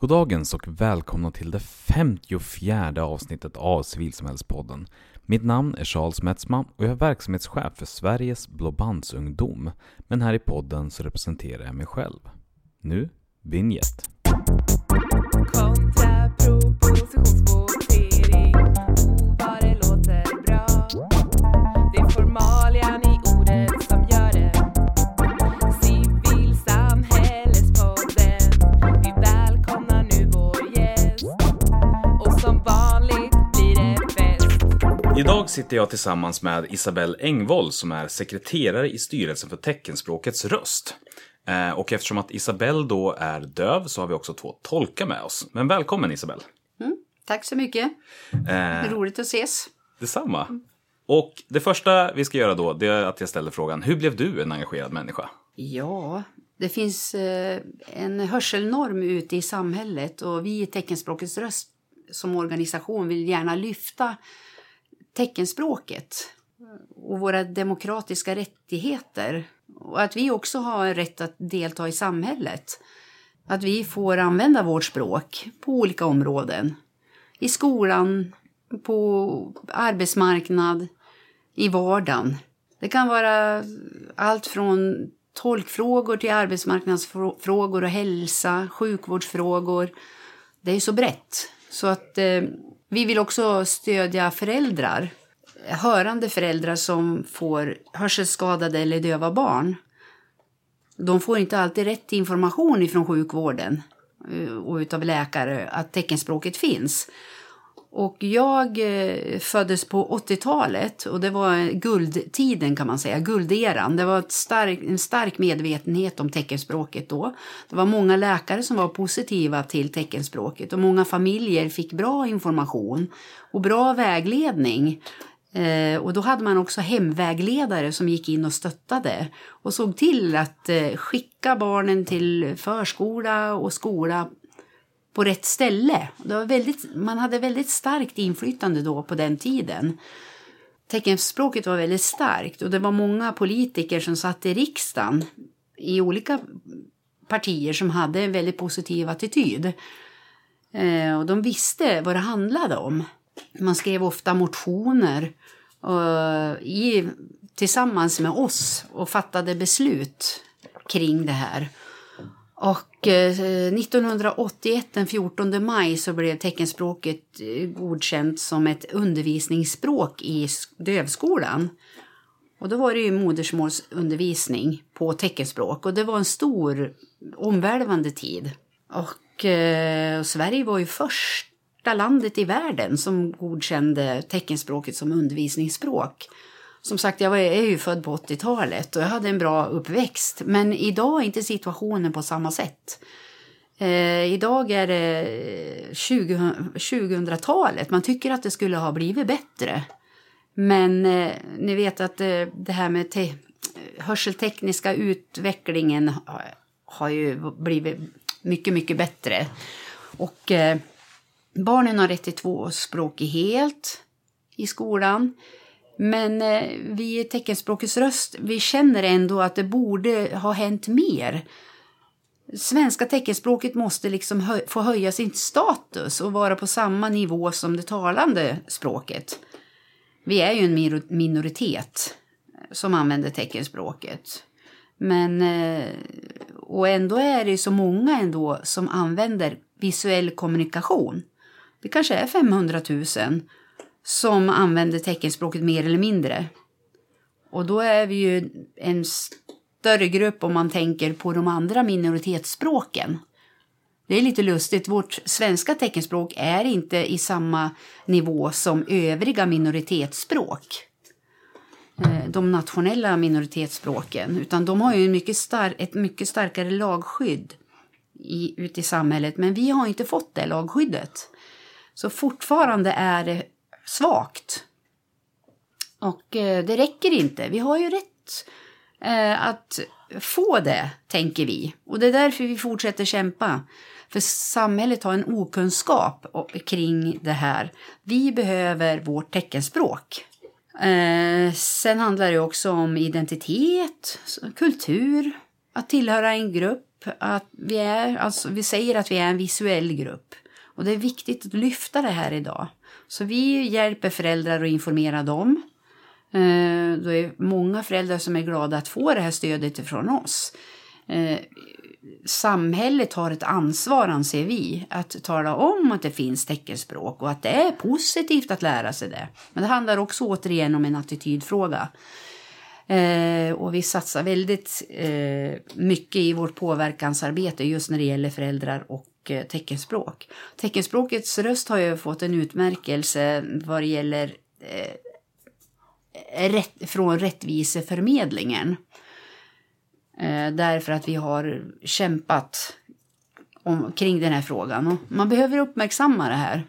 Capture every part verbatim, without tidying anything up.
Goddagens och välkomna till det femtiofjärde avsnittet av Civilsamhällspodden. Mitt namn är Charles Metsman och jag är verksamhetschef för Sveriges Blåbandsungdom. Men här i podden så representerar jag mig själv. Nu, vignett. Kontrapropositionsvotering. O, vad det låter bra. Det är formalian i ordet som gör det. Civilsamhällspodden. Vi välkomnar nu vår gäst. Och som vanligt blir det fest. Idag sitter jag tillsammans med Isabelle Engvold som är sekreterare i styrelsen för teckenspråkets röst. Och eftersom att Isabelle då är döv så har vi också två tolkar med oss. Men välkommen Isabelle. Mm, tack så mycket. Eh, Roligt att ses. Detsamma. Mm. Och det första vi ska göra då det är att jag ställer frågan. Hur blev du en engagerad människa? Ja, det finns eh, en hörselnorm ute i samhället. Och vi i teckenspråkets röst som organisation vill gärna lyfta teckenspråket. Och våra demokratiska rättigheter. Och att vi också har en rätt att delta i samhället. Att vi får använda vårt språk på olika områden. I skolan, på arbetsmarknad, i vardagen. Det kan vara allt från tolkfrågor till arbetsmarknadsfrågor och hälsa, sjukvårdsfrågor. Det är så brett. Så att eh, vi vill också stödja föräldrar. Hörande föräldrar som får hörselskadade eller döva barn, de får inte alltid rätt information ifrån sjukvården och utav läkare att teckenspråket finns. Och jag föddes på åttiotalet och det var guldtiden kan man säga, gulderan. Det var ett stark, en stark medvetenhet om teckenspråket då. Det var många läkare som var positiva till teckenspråket och många familjer fick bra information och bra vägledning. Eh, och då hade man också hemvägledare som gick in och stöttade och såg till att eh, skicka barnen till förskola och skola på rätt ställe. Det var väldigt, man hade väldigt starkt inflytande då på den tiden. Teckenspråket var väldigt starkt och det var många politiker som satt i riksdagen i olika partier som hade en väldigt positiv attityd. Eh, och de visste vad det handlade om. Man skrev ofta motioner och i, tillsammans med oss och fattade beslut kring det här. Och eh, nittonhundraåttioett, den fjortonde maj, så blev teckenspråket godkänt som ett undervisningsspråk i dövskolan. Och då var det ju modersmålsundervisning på teckenspråk och det var en stor omvälvande tid. Och eh, Sverige var ju först. Landet i världen som godkände teckenspråket som undervisningsspråk. Som sagt, jag är ju född på åttiotalet och jag hade en bra uppväxt. Men idag är inte situationen på samma sätt. Eh, idag är det tjugohundratalet. Man tycker att det skulle ha blivit bättre. Men eh, ni vet att eh, det här med te- hörseltekniska utvecklingen har, har ju blivit mycket, mycket bättre. Och... Eh, Barnen har rätt till tvåspråkighet i skolan. Men vi i teckenspråkets röst, vi känner ändå att det borde ha hänt mer. Svenska teckenspråket måste liksom hö- få höja sin status och vara på samma nivå som det talande språket. Vi är ju en minoritet som använder teckenspråket. Men, och ändå är det så många ändå som använder visuell kommunikation. Det kanske är femhundratusen som använder teckenspråket mer eller mindre. Och då är vi ju en större grupp om man tänker på de andra minoritetsspråken. Det är lite lustigt. Vårt svenska teckenspråk är inte i samma nivå som övriga minoritetsspråk. De nationella minoritetsspråken. Utan de har ju en mycket star- ett mycket starkare lagskydd i, ute i samhället. Men vi har inte fått det lagskyddet. Så fortfarande är det svagt. Och eh, det räcker inte. Vi har ju rätt eh, att få det, tänker vi. Och det är därför vi fortsätter kämpa. För samhället har en okunskap kring det här. Vi behöver vårt teckenspråk. Eh, sen handlar det också om identitet, kultur, att tillhöra en grupp. att vi är, alltså vi säger att vi är en visuell grupp. Och det är viktigt att lyfta det här idag. Så vi hjälper föräldrar att informera dem. Då är många föräldrar som är glada att få det här stödet ifrån oss. Samhället har ett ansvar, anser vi, att tala om att det finns teckenspråk och att det är positivt att lära sig det. Men det handlar också återigen om en attitydfråga. Eh, och vi satsar väldigt eh, mycket i vårt påverkansarbete just när det gäller föräldrar och eh, teckenspråk. Teckenspråkets röst har ju fått en utmärkelse vad det gäller eh, rätt, från Rättviseförmedlingen. Eh, därför att vi har kämpat om, kring den här frågan. Och man behöver uppmärksamma det här.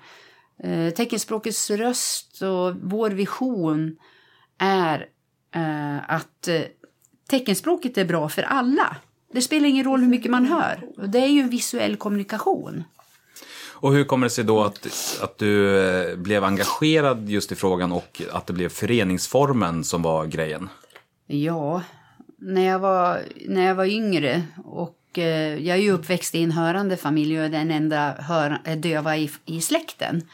Eh, teckenspråkets röst och vår vision är Eh, att eh, teckenspråket är bra för alla. Det spelar ingen roll hur mycket man hör. Det är ju en visuell kommunikation. Och hur kommer det sig då att, att du eh, blev engagerad just i frågan och att det blev föreningsformen som var grejen? Ja, när jag var, när jag var yngre och eh, jag är ju uppväxt i en hörande familj och den enda hör, döva i, i släkten.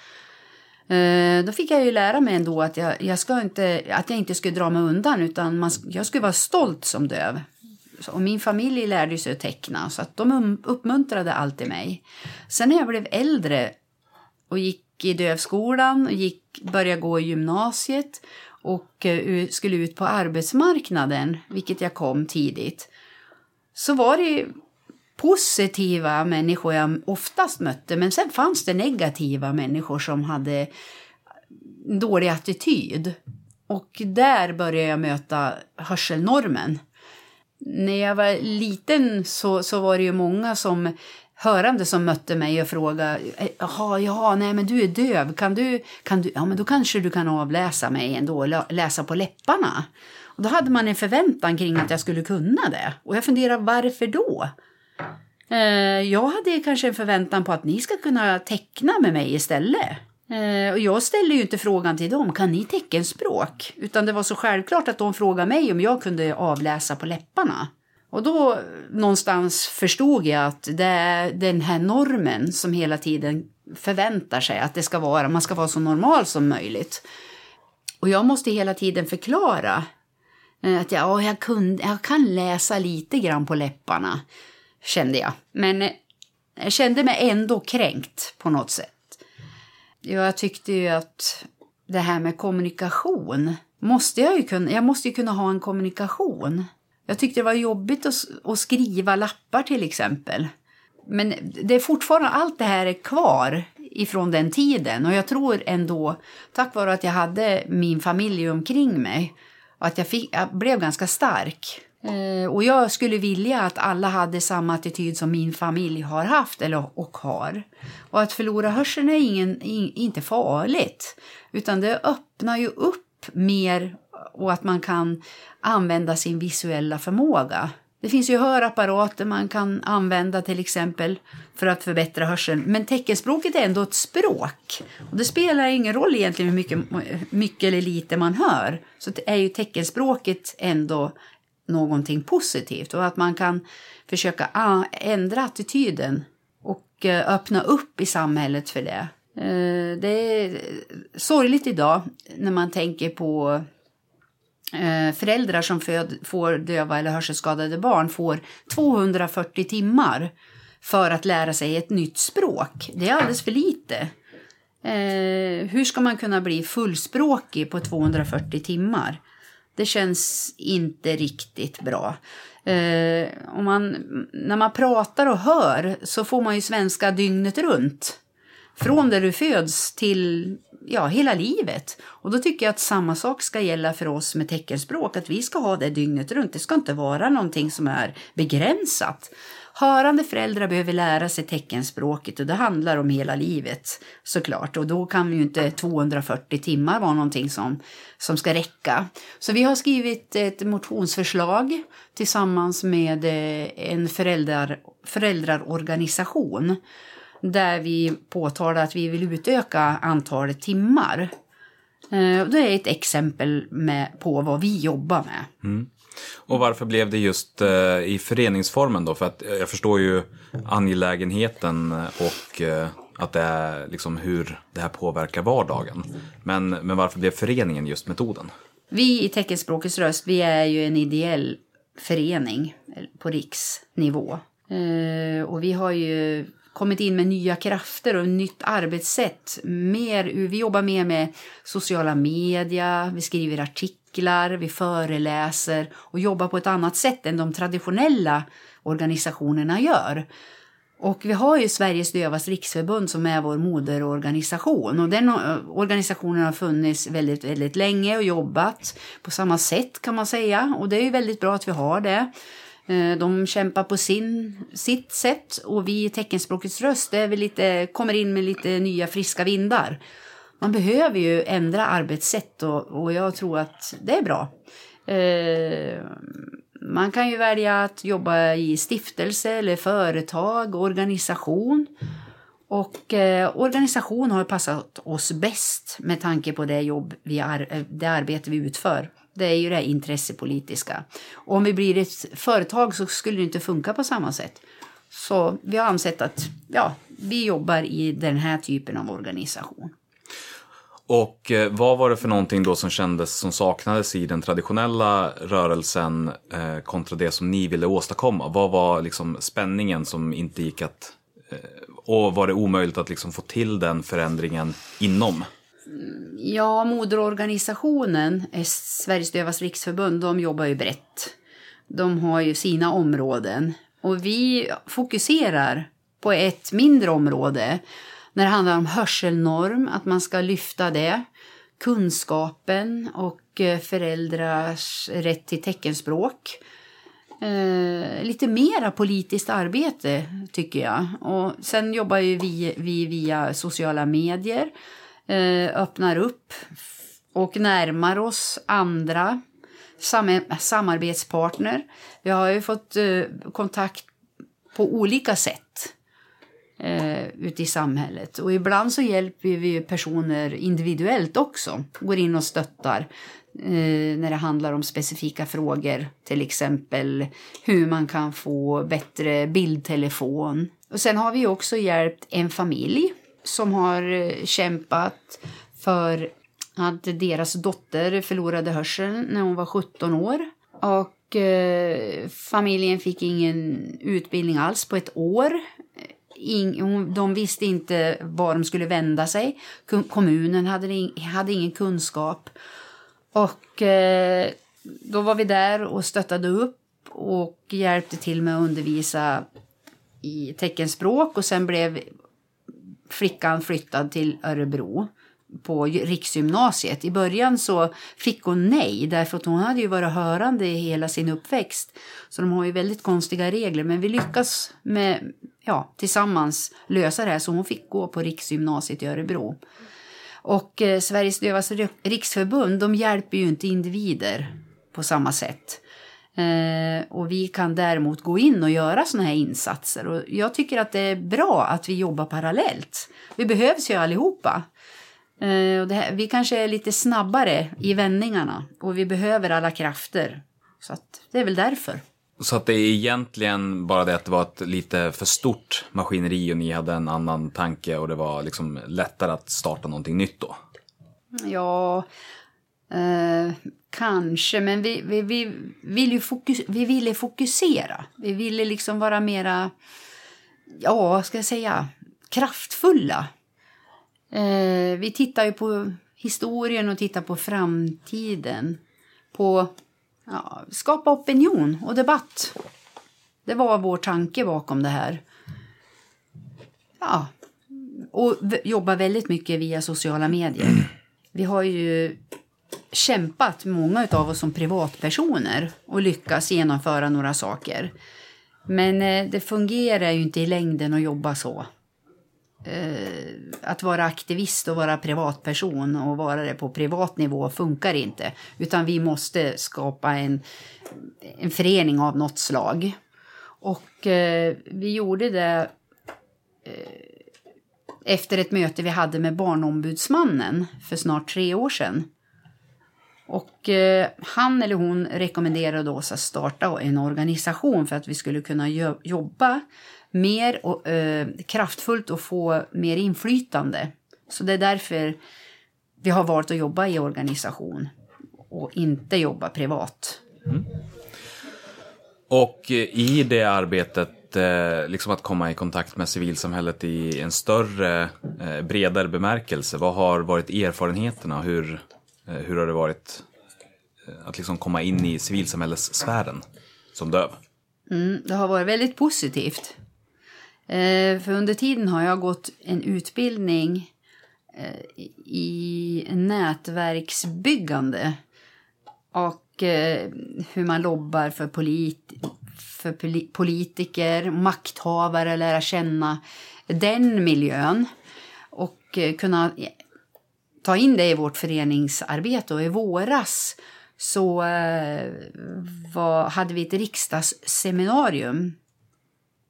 Då fick jag ju lära mig ändå att jag, jag, ska inte, att jag inte skulle dra mig undan utan man, jag skulle vara stolt som döv. Och min familj lärde sig att teckna så att de uppmuntrade alltid mig. Sen när jag blev äldre och gick i dövskolan och gick, började gå i gymnasiet och skulle ut på arbetsmarknaden, vilket jag kom tidigt, så var det positiva människor jag oftast mötte, men sen fanns det negativa människor som hade dålig attityd. Och där började jag möta hörselnormen. När jag var liten så, så var det ju många som hörande som mötte mig och frågade: jaha, jaha, nej men du är döv, kan du, kan du, ja men då kanske du kan avläsa mig ändå och läsa på läpparna. Och då hade man en förväntan kring att jag skulle kunna det. Och jag funderade, varför då? Jag hade kanske en förväntan på att ni ska kunna teckna med mig istället. Och jag ställde ju inte frågan till dem, kan ni teckenspråk? Utan det var så självklart att de frågade mig om jag kunde avläsa på läpparna. Och då någonstans förstod jag att det är den här normen som hela tiden förväntar sig att det ska vara. Man ska vara så normal som möjligt. Och jag måste hela tiden förklara att jag, ja, jag, kunde, jag kan läsa lite grann på läpparna. Kände jag. Men jag kände mig ändå kränkt på något sätt. Jag tyckte ju att det här med kommunikation. Måste jag, ju kunna, jag måste ju kunna ha en kommunikation. Jag tyckte det var jobbigt att, att skriva lappar till exempel. Men det är fortfarande, allt det här är kvar ifrån den tiden. Och jag tror ändå, tack vare att jag hade min familj omkring mig. Och att jag, fick, jag blev ganska stark. Och jag skulle vilja att alla hade samma attityd som min familj har haft eller och har. Och att förlora hörseln är ingen, in, inte farligt. Utan det öppnar ju upp mer och att man kan använda sin visuella förmåga. Det finns ju hörapparater man kan använda till exempel för att förbättra hörseln. Men teckenspråket är ändå ett språk. Och det spelar ingen roll egentligen hur mycket, mycket eller lite man hör. Så är ju teckenspråket ändå någonting positivt och att man kan försöka ändra attityden och öppna upp i samhället för det. Det är sorgligt idag när man tänker på föräldrar som får döva eller hörselskadade barn får tvåhundrafyrtio timmar för att lära sig ett nytt språk. Det är alldeles för lite. Hur ska man kunna bli fullspråkig på tvåhundrafyrtio timmar? Det känns inte riktigt bra. Eh, om man, när man pratar och hör så får man ju svenska dygnet runt. Från där du föds till ja, hela livet. Och då tycker jag att samma sak ska gälla för oss med teckenspråk. Att vi ska ha det dygnet runt. Det ska inte vara någonting som är begränsat. Hörande föräldrar behöver lära sig teckenspråket och det handlar om hela livet såklart. Och då kan ju inte tvåhundrafyrtio timmar vara någonting som, som ska räcka. Så vi har skrivit ett motionsförslag tillsammans med en föräldrar, föräldrarorganisation där vi påtalar att vi vill utöka antalet timmar. Det är ett exempel med, på vad vi jobbar med. Mm. Och varför blev det just eh, i föreningsformen då? För att jag förstår ju angelägenheten och eh, att det är liksom hur det här påverkar vardagen. Men, men varför blev föreningen just metoden? Vi i teckenspråkets röst, vi är ju en ideell förening på riksnivå. Eh, och vi har ju kommit in med nya krafter och nytt arbetssätt. Mer, vi jobbar mer med sociala medier, vi skriver artiklar, vi föreläser och jobbar på ett annat sätt än de traditionella organisationerna gör. Och vi har ju Sveriges Dövas Riksförbund som är vår moderorganisation. Och den organisationen har funnits väldigt, väldigt länge och jobbat på samma sätt kan man säga. Och det är ju väldigt bra att vi har det. De kämpar på sin, sitt sätt och vi i teckenspråkets röst är väl lite, kommer in med lite nya friska vindar. Man behöver ju ändra arbetssätt och, och jag tror att det är bra. Eh, man kan ju välja att jobba i stiftelse eller företag, organisation. Och eh, organisation har passat oss bäst med tanke på det, jobb vi ar- det arbete vi utför. Det är ju det intressepolitiska. Och om vi blir ett företag så skulle det inte funka på samma sätt. Så vi har ansett att ja, vi jobbar i den här typen av organisation. Och vad var det för någonting då som kändes som saknades i den traditionella rörelsen eh, kontra det som ni ville åstadkomma? Vad var liksom spänningen som inte gick att... Eh, och var det omöjligt att liksom få till den förändringen inom? Ja, moderorganisationen Sveriges Dövas Riksförbund, de jobbar ju brett. De har ju sina områden och vi fokuserar på ett mindre område när det handlar om hörselnorm, att man ska lyfta det, kunskapen och föräldrars rätt till teckenspråk. Eh, lite mera politiskt arbete tycker jag. Och sen jobbar ju vi, vi via sociala medier. Öppnar upp och närmar oss andra sam- samarbetspartner. Vi har ju fått eh, kontakt på olika sätt eh, ute i samhället. Och ibland så hjälper vi personer individuellt också. Går in och stöttar eh, när det handlar om specifika frågor. Till exempel hur man kan få bättre bildtelefon. Och sen har vi också hjälpt en familj som har kämpat för att deras dotter förlorade hörseln när hon var sjutton år. Och eh, familjen fick ingen utbildning alls på ett år. In, de visste inte var de skulle vända sig. Kommunen hade, in, hade ingen kunskap. Och eh, då var vi där och stöttade upp och hjälpte till med att undervisa i teckenspråk. Och sen blev flickan flyttad till Örebro på riksgymnasiet. I början så fick hon nej därför att hon hade ju varit hörande i hela sin uppväxt. Så de har ju väldigt konstiga regler, men vi lyckas med, ja, tillsammans lösa det här så hon fick gå på riksgymnasiet i Örebro. Och eh, Sveriges Dövas Riksförbund, de hjälper ju inte individer på samma sätt. Eh, och vi kan däremot gå in och göra såna här insatser. Och jag tycker att det är bra att vi jobbar parallellt. Vi behövs ju allihopa. Eh, och det här, vi kanske är lite snabbare i vändningarna. Och vi behöver alla krafter. Så att, det är väl därför. Så att det är egentligen bara det att det var ett lite för stort maskineri och ni hade en annan tanke. Och det var liksom lättare att starta någonting nytt då? Ja... Eh, kanske, men vi, vi, vi, vill ju fokus, vi ville fokusera. Vi ville liksom vara mera, ja, ska jag säga, kraftfulla. Eh, vi tittar ju på historien och tittar på framtiden. På, ja, skapa opinion och debatt. Det var vår tanke bakom det här. Ja, och v- jobba väldigt mycket via sociala medier. Vi har ju kämpat, många av oss som privatpersoner, och lyckas genomföra några saker. Men det fungerar ju inte i längden att jobba så. Att vara aktivist och vara privatperson och vara det på privat nivå funkar inte. Utan vi måste skapa en, en förening av något slag. Och vi gjorde det efter ett möte vi hade med barnombudsmannen för snart tre år sedan. Och eh, han eller hon rekommenderade oss att starta en organisation för att vi skulle kunna jo- jobba mer och, eh, kraftfullt och få mer inflytande. Så det är därför vi har valt att jobba i organisation och inte jobba privat. Mm. Och i det arbetet, eh, liksom att komma i kontakt med civilsamhället i en större, eh, bredare bemärkelse, vad har varit erfarenheterna? Hur... Hur har det varit att liksom komma in i civilsamhällessfären som döv? Mm, det har varit väldigt positivt. Eh, för under tiden har jag gått en utbildning eh, i nätverksbyggande. Och eh, hur man lobbar för, polit- för poli- politiker, makthavare, lära känna den miljön. Och eh, kunna... ta in det i vårt föreningsarbete, och i våras så var, hade vi ett riksdagsseminarium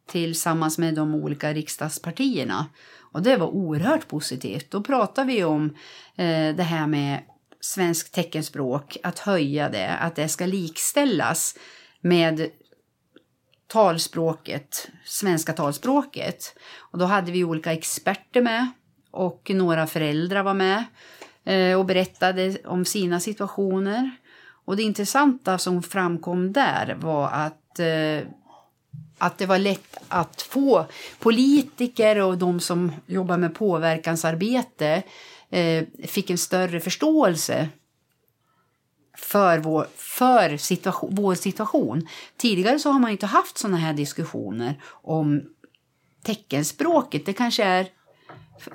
tillsammans med de olika riksdagspartierna, och det var oerhört positivt. Då pratade vi om eh, det här med svensk teckenspråk, att höja det, att det ska likställas med talspråket, svenska talspråket, och då hade vi olika experter med. Och några föräldrar var med och berättade om sina situationer. Och det intressanta som framkom där var att, att det var lätt att få politiker och de som jobbar med påverkansarbete fick en större förståelse för vår, för situation, vår situation. Tidigare så har man inte haft såna här diskussioner om teckenspråket. Det kanske är...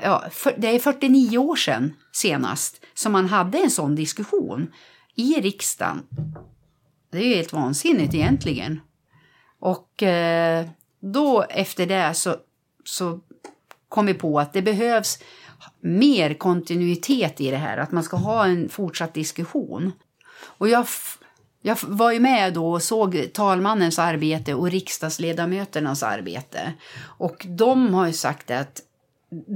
Ja, för, det är fyrtionio år sedan senast som man hade en sån diskussion i riksdagen. Det är ju helt vansinnigt egentligen. Och eh, då efter det så, så kom vi på att det behövs mer kontinuitet i det här. Att man ska ha en fortsatt diskussion. Och jag, jag var ju med då och såg talmannens arbete och riksdagsledamöternas arbete. Och de har ju sagt att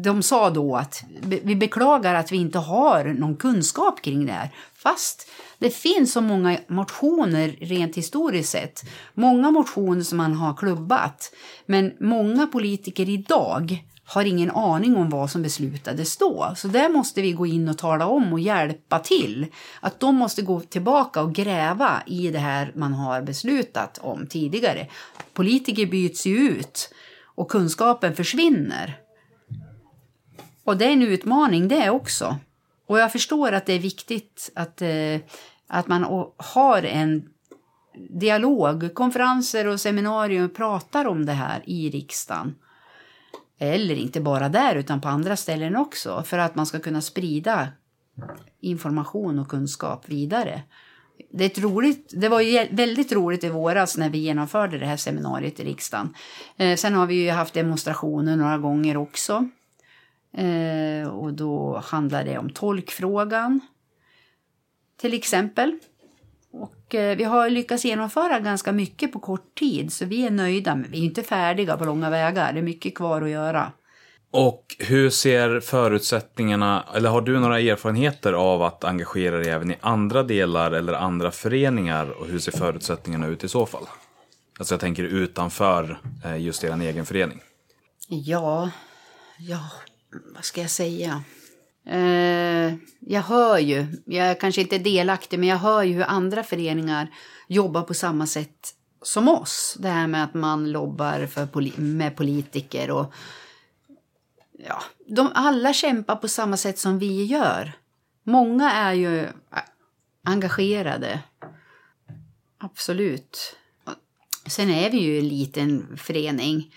de sa då att vi beklagar att vi inte har någon kunskap kring det här. Fast det finns så många motioner rent historiskt sett. Många motioner som man har klubbat. Men många politiker idag har ingen aning om vad som beslutades då. Så där måste vi gå in och tala om och hjälpa till. Att de måste gå tillbaka och gräva i det här man har beslutat om tidigare. Politiker byts ju ut och kunskapen försvinner. Och det är en utmaning det också. Och jag förstår att det är viktigt att, att man har en dialog, konferenser och seminarier och pratar om det här i riksdagen. Eller inte bara där utan på andra ställen också. För att man ska kunna sprida information och kunskap vidare. Det, är ett roligt, det var ju väldigt roligt i våras när vi genomförde det här seminariet i riksdagen. Sen har vi ju haft demonstrationer några gånger också. Eh, och då handlar det om tolkfrågan till exempel, och eh, vi har lyckats genomföra ganska mycket på kort tid, så vi är nöjda, men vi är inte färdiga på långa vägar, det är mycket kvar att göra. Och hur ser förutsättningarna, eller har du några erfarenheter av att engagera dig även i andra delar eller andra föreningar, och hur ser förutsättningarna ut i så fall? Alltså jag tänker utanför eh, just er egen förening. Ja, ja vad ska jag säga? Eh, jag hör ju, jag är kanske inte delaktig, men jag hör ju hur andra föreningar jobbar på samma sätt som oss. Det här med att man lobbar för poli- med politiker och ja, de alla kämpar på samma sätt som vi gör. Många är ju engagerade. Absolut. Sen är vi ju en liten förening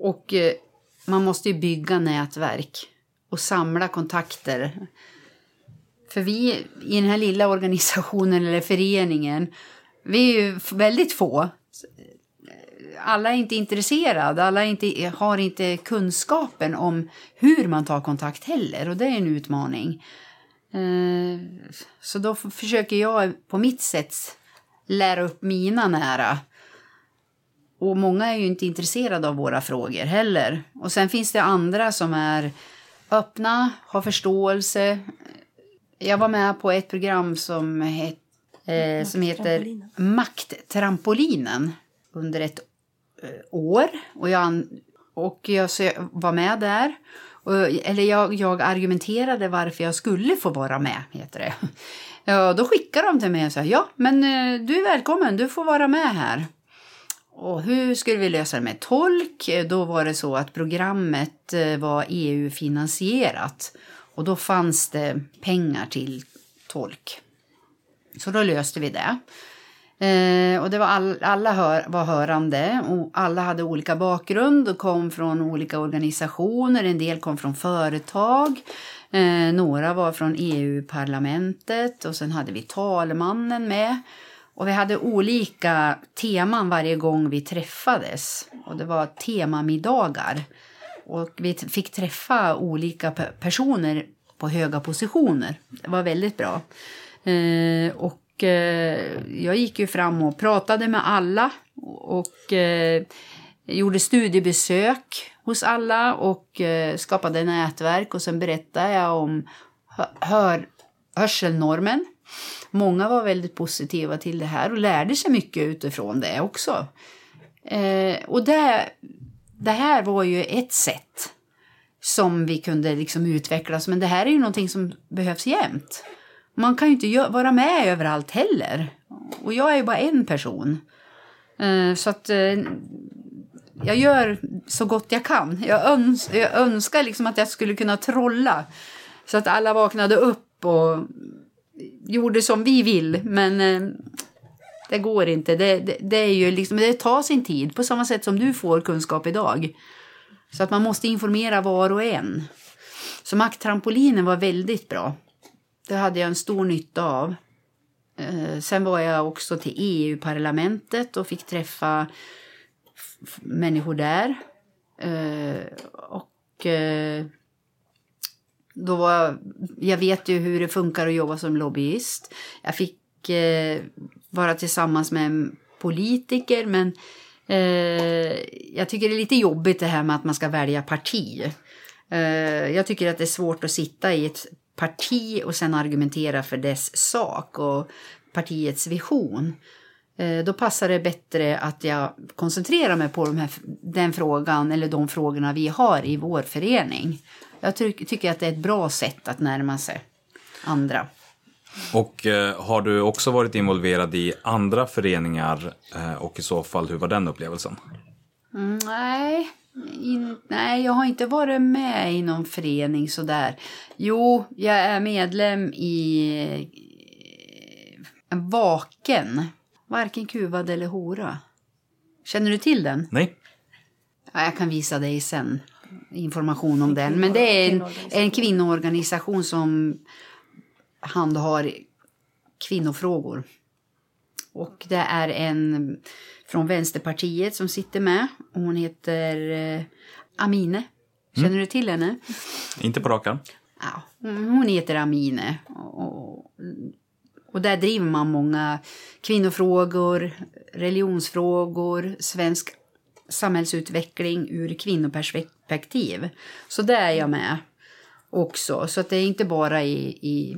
och eh, man måste ju bygga nätverk och samla kontakter. För vi i den här lilla organisationen eller föreningen, vi är ju väldigt få. Alla är inte intresserade, alla inte, har inte kunskapen om hur man tar kontakt heller. Och det är en utmaning. Så då försöker jag på mitt sätt lära upp mina nära. Och många är ju inte intresserade av våra frågor heller. Och sen finns det andra som är öppna, har förståelse, Jag var med på ett program som, het, eh, som heter Makt trampolinen under ett eh, år. Och jag, och jag, så jag var med där. Och, eller jag, jag argumenterade varför jag skulle få vara med, heter det. Ja, då skickade de till mig och sa, ja men eh, du är välkommen, du får vara med här. Och hur skulle vi lösa det med tolk? Då var det så att programmet var E U-finansierat. Och då fanns det pengar till tolk. Så då löste vi det. Eh, och det var all, alla hör, var hörande. Och alla hade olika bakgrund och kom från olika organisationer. En del kom från företag. Eh, några var från E U-parlamentet. Och sen hade vi talmannen med. Och vi hade olika teman varje gång vi träffades. Och det var temamiddagar. Och vi fick träffa olika personer på höga positioner. Det var väldigt bra. Eh, och eh, jag gick ju fram och pratade med alla. Och eh, gjorde studiebesök hos alla. Och eh, skapade nätverk. Och sen berättade jag om hör, hörselnormen. Många var väldigt positiva till det här och lärde sig mycket utifrån det också. Eh, och det, det här var ju ett sätt som vi kunde liksom utvecklas. Men det här är ju någonting som behövs jämt. Man kan ju inte gö- vara med överallt heller. Och jag är ju bara en person. Eh, så att eh, jag gör så gott jag kan. Jag, öns- jag önskar liksom att jag skulle kunna trolla. Så att alla vaknade upp och gjorde som vi vill, men eh, det går inte. Det, det, det är ju liksom, det tar sin tid på samma sätt som du får kunskap idag. Så att man måste informera var och en. Så makttrampolinen var väldigt bra. Det hade jag en stor nytta av. Eh, sen var jag också till E U-parlamentet och fick träffa f- människor där. Eh, och... Eh, Då var, jag vet ju hur det funkar att jobba som lobbyist. Jag fick eh, vara tillsammans med en politiker. Men eh, jag tycker det är lite jobbigt det här med att man ska välja parti. Eh, jag tycker att det är svårt att sitta i ett parti och sen argumentera för dess sak och partiets vision. Eh, då passar det bättre att jag koncentrerar mig på de här, den frågan eller de frågorna vi har i vår förening. Jag ty- tycker att det är ett bra sätt att närma sig andra. Och eh, har du också varit involverad i andra föreningar eh, och i så fall, hur var den upplevelsen? Mm, nej, in, nej, jag har inte varit med i någon förening sådär. Jo, jag är medlem i eh, Vaken, varken kuvad eller hora. Känner du till den? Nej. Ja, jag kan visa dig sen. Information om den, men det är en, en kvinnoorganisation som handhar kvinnofrågor, och det är en från Vänsterpartiet som sitter med. Hon heter eh, Amine. Känner mm. du till henne? Inte på rakan. Ja, hon heter Amine, och, och där driver man många kvinnofrågor, religionsfrågor, svensk samhällsutveckling ur kvinnoperspektiv. Så där är jag med också. Så att det är inte bara i, i,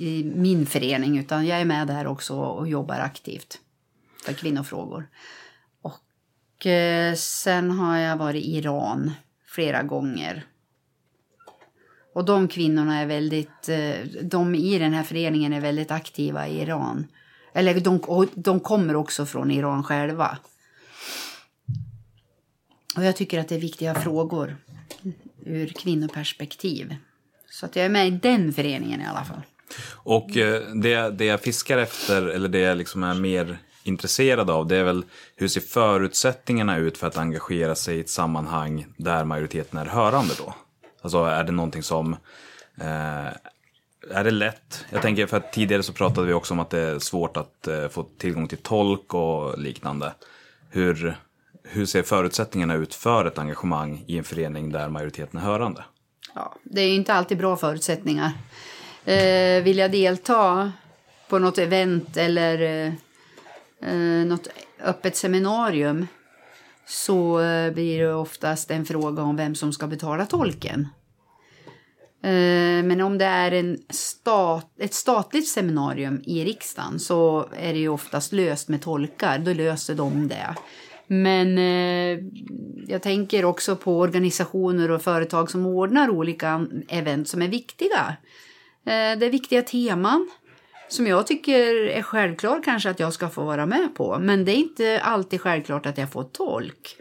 i min förening, utan jag är med där också och jobbar aktivt för kvinnofrågor. Och eh, sen har jag varit i Iran flera gånger. Och de kvinnorna är väldigt, eh, de i den här föreningen är väldigt aktiva i Iran. Eller de, de kommer också från Iran själva. Och jag tycker att det är viktiga frågor ur kvinnoperspektiv. Så att jag är med i den föreningen i alla fall. Och det, det jag fiskar efter, eller det jag liksom är mer intresserad av, det är väl hur ser förutsättningarna ut för att engagera sig i ett sammanhang där majoriteten är hörande då? Alltså är det någonting som... Eh, är det lätt? Jag tänker, för att tidigare så pratade vi också om att det är svårt att eh, få tillgång till tolk och liknande. Hur... Hur ser förutsättningarna ut för ett engagemang i en förening där majoriteten är hörande? Ja, det är ju inte alltid bra förutsättningar. Eh, vill jag delta på något event eller eh, något öppet seminarium, så blir det oftast en fråga om vem som ska betala tolken. Men om det är en stat, ett statligt seminarium i riksdagen så är det ju oftast löst med tolkar. Då löser de det. Men eh, jag tänker också på organisationer och företag som ordnar olika event som är viktiga. Eh, det är viktiga teman som jag tycker är självklart kanske att jag ska få vara med på. Men det är inte alltid självklart att jag får tolk.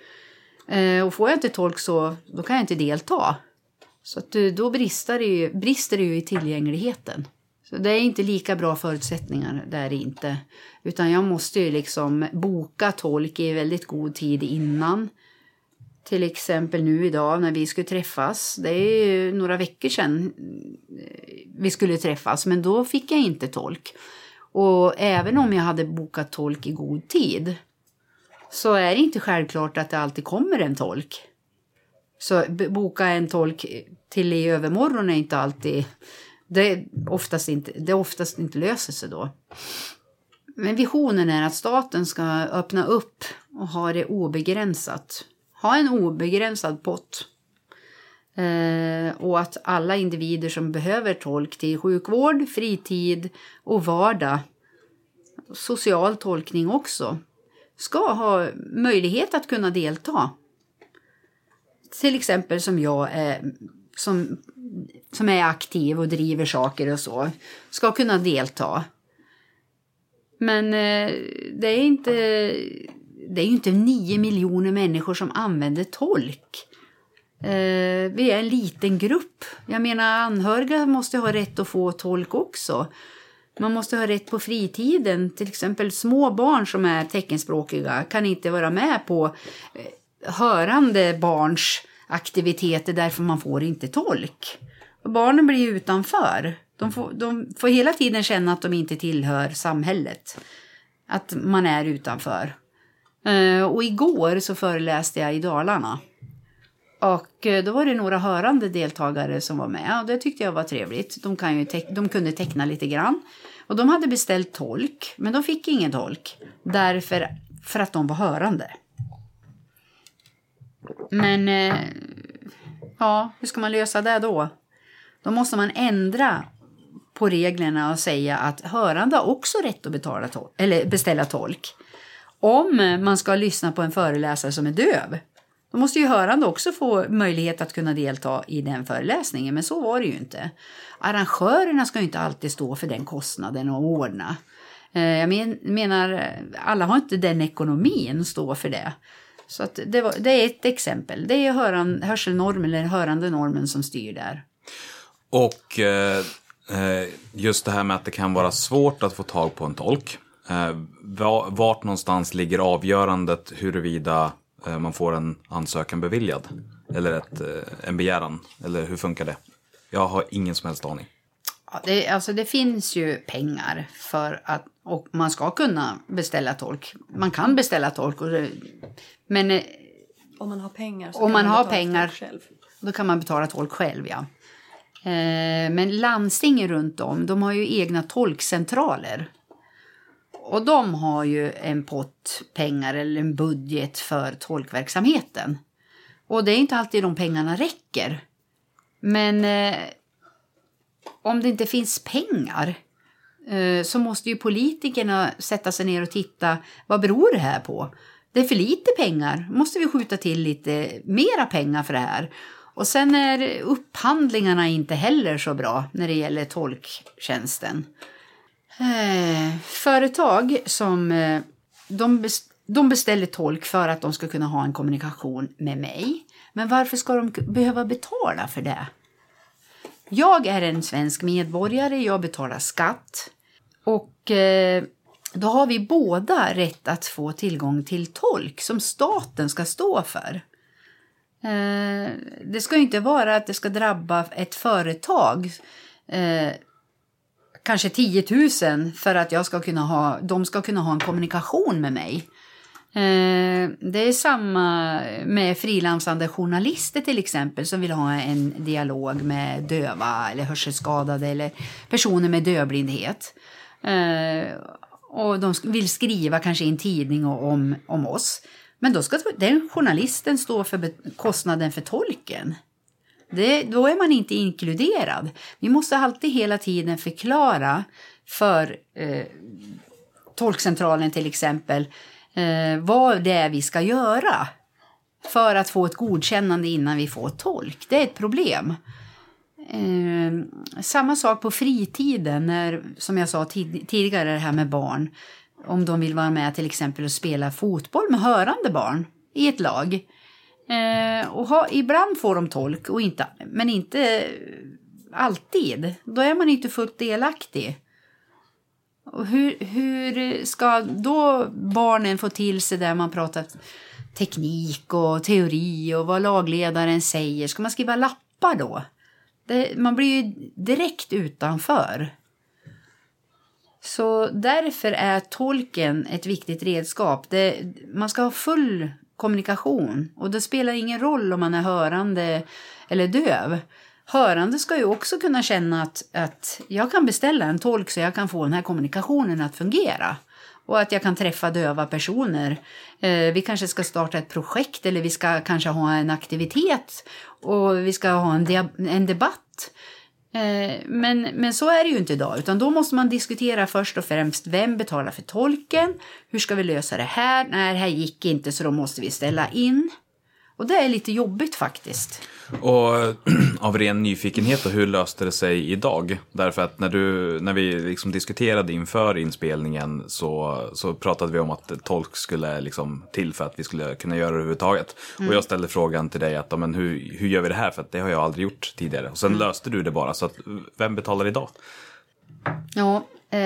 Eh, och får jag inte tolk så då kan jag inte delta. Så att, då brister det, ju, brister det ju i tillgängligheten. Så det är inte lika bra förutsättningar där inte. Utan jag måste ju liksom boka tolk i väldigt god tid innan. Till exempel nu idag när vi skulle träffas. Det är ju några veckor sedan vi skulle träffas. Men då fick jag inte tolk. Och även om jag hade bokat tolk i god tid. Så är det inte självklart att det alltid kommer en tolk. Så boka en tolk till i övermorgon är inte alltid... Det oftast inte, det oftast inte löser sig då. Men visionen är att staten ska öppna upp och ha det obegränsat. Ha en obegränsad pott. Eh, och att alla individer som behöver tolk till sjukvård, fritid och vardag. Social tolkning också. Ska ha möjlighet att kunna delta. Till exempel som jag är... Eh, Som, som är aktiv och driver saker och så, ska kunna delta. Men eh, det är inte det är ju inte nio miljoner människor som använder tolk. Eh, vi är en liten grupp. Jag menar, anhöriga måste ha rätt att få tolk också. Man måste ha rätt på fritiden. Till exempel små barn som är teckenspråkiga kan inte vara med på eh, hörande barns aktiviteter, därför man får inte tolk. Och barnen blir utanför. De får, de får hela tiden känna att de inte tillhör samhället. Att man är utanför. Och igår så föreläste jag i Dalarna. Och då var det några hörande deltagare som var med. Och det tyckte jag var trevligt. De, kan ju te- de kunde teckna lite grann. Och de hade beställt tolk. Men de fick ingen tolk. Därför för att de var hörande. Men eh, ja, hur ska man lösa det då? Då måste man ändra på reglerna och säga att hörande har också rätt att betala tol- eller beställa tolk. Om man ska lyssna på en föreläsare som är döv, då måste ju hörande också få möjlighet att kunna delta i den föreläsningen. Men så var det ju inte. Arrangörerna ska ju inte alltid stå för den kostnaden och ordna. Eh, jag men, menar, alla har inte den ekonomin att stå för det. Så att det, var, det är ett exempel. Det är höran, hörselnormen eller hörandenormen som styr där. Och eh, just det här med att det kan vara svårt att få tag på en tolk. Eh, vart någonstans ligger avgörandet huruvida eh, man får en ansökan beviljad? Eller ett, eh, en begäran? Eller hur funkar det? Jag har ingen som helst aning. Ja, det, alltså det finns ju pengar för att, och man ska kunna beställa tolk. Man kan beställa tolk. Och det, men om man har pengar, så om man, man har pengar själv. Då kan man betala tolk själv, ja. Eh, men landstingen runt om, de har ju egna tolkcentraler. Och de har ju en pott pengar eller en budget för tolkverksamheten. Och det är inte alltid de pengarna räcker. Men eh, om det inte finns pengar eh, så måste ju politikerna sätta sig ner och titta, vad beror det här på? Det är för lite pengar. Måste vi skjuta till lite mera pengar för det här? Och sen är upphandlingarna inte heller så bra när det gäller tolktjänsten. Eh, företag som eh, de, bes- de beställer tolk för att de ska kunna ha en kommunikation med mig. Men varför ska de k- behöva betala för det? Jag är en svensk medborgare. Jag betalar skatt. Och... Eh, Då har vi båda rätt att få tillgång till tolk som staten ska stå för. Eh, det ska ju inte vara att det ska drabba ett företag, eh, kanske tio tusen, för att jag ska kunna ha, de ska kunna ha en kommunikation med mig. Eh, det är samma med frilansande journalister till exempel som vill ha en dialog med döva eller hörselskadade eller personer med dövblindhet. Eh, Och de vill skriva kanske i en tidning om, om oss. Men då ska den journalisten stå för kostnaden för tolken. Det, då är man inte inkluderad. Vi måste alltid hela tiden förklara för eh, tolkcentralen till exempel eh, vad det är vi ska göra för att få ett godkännande innan vi får tolk. Det är ett problem. Eh, samma sak på fritiden när, som jag sa tid- tidigare det här med barn. Om de vill vara med till exempel och spela fotboll med hörande barn i ett lag. Eh, och ha, ibland får de tolk och inte, men inte alltid. Då är man inte fullt delaktig. Och hur, hur ska då barnen få till sig där man pratar teknik och teori och vad lagledaren säger? Ska man skriva lappar då? Det, man blir ju direkt utanför. Så därför är tolken ett viktigt redskap. Det, man ska ha full kommunikation. Och det spelar ingen roll om man är hörande eller döv. Hörande ska ju också kunna känna att, att jag kan beställa en tolk så jag kan få den här kommunikationen att fungera. Och att jag kan träffa döva personer. Eh, vi kanske ska starta ett projekt eller vi ska kanske ha en aktivitet. Och vi ska ha en, dia- en debatt. Eh, men, men så är det ju inte idag. Utan då måste man diskutera först och främst vem betalar för tolken. Hur ska vi lösa det här? Nej, det här gick inte så då måste vi ställa in. Och det är lite jobbigt faktiskt. Och av ren nyfikenhet, och hur löste det sig idag? Därför att när, du, när vi liksom diskuterade inför inspelningen så, så pratade vi om att tolk skulle liksom till för att vi skulle kunna göra det överhuvudtaget. Mm. Och jag ställde frågan till dig att men hur, hur gör vi det här? För att det har jag aldrig gjort tidigare. Och sen mm. löste du det bara. Så att, vem betalar idag? Ja, eh,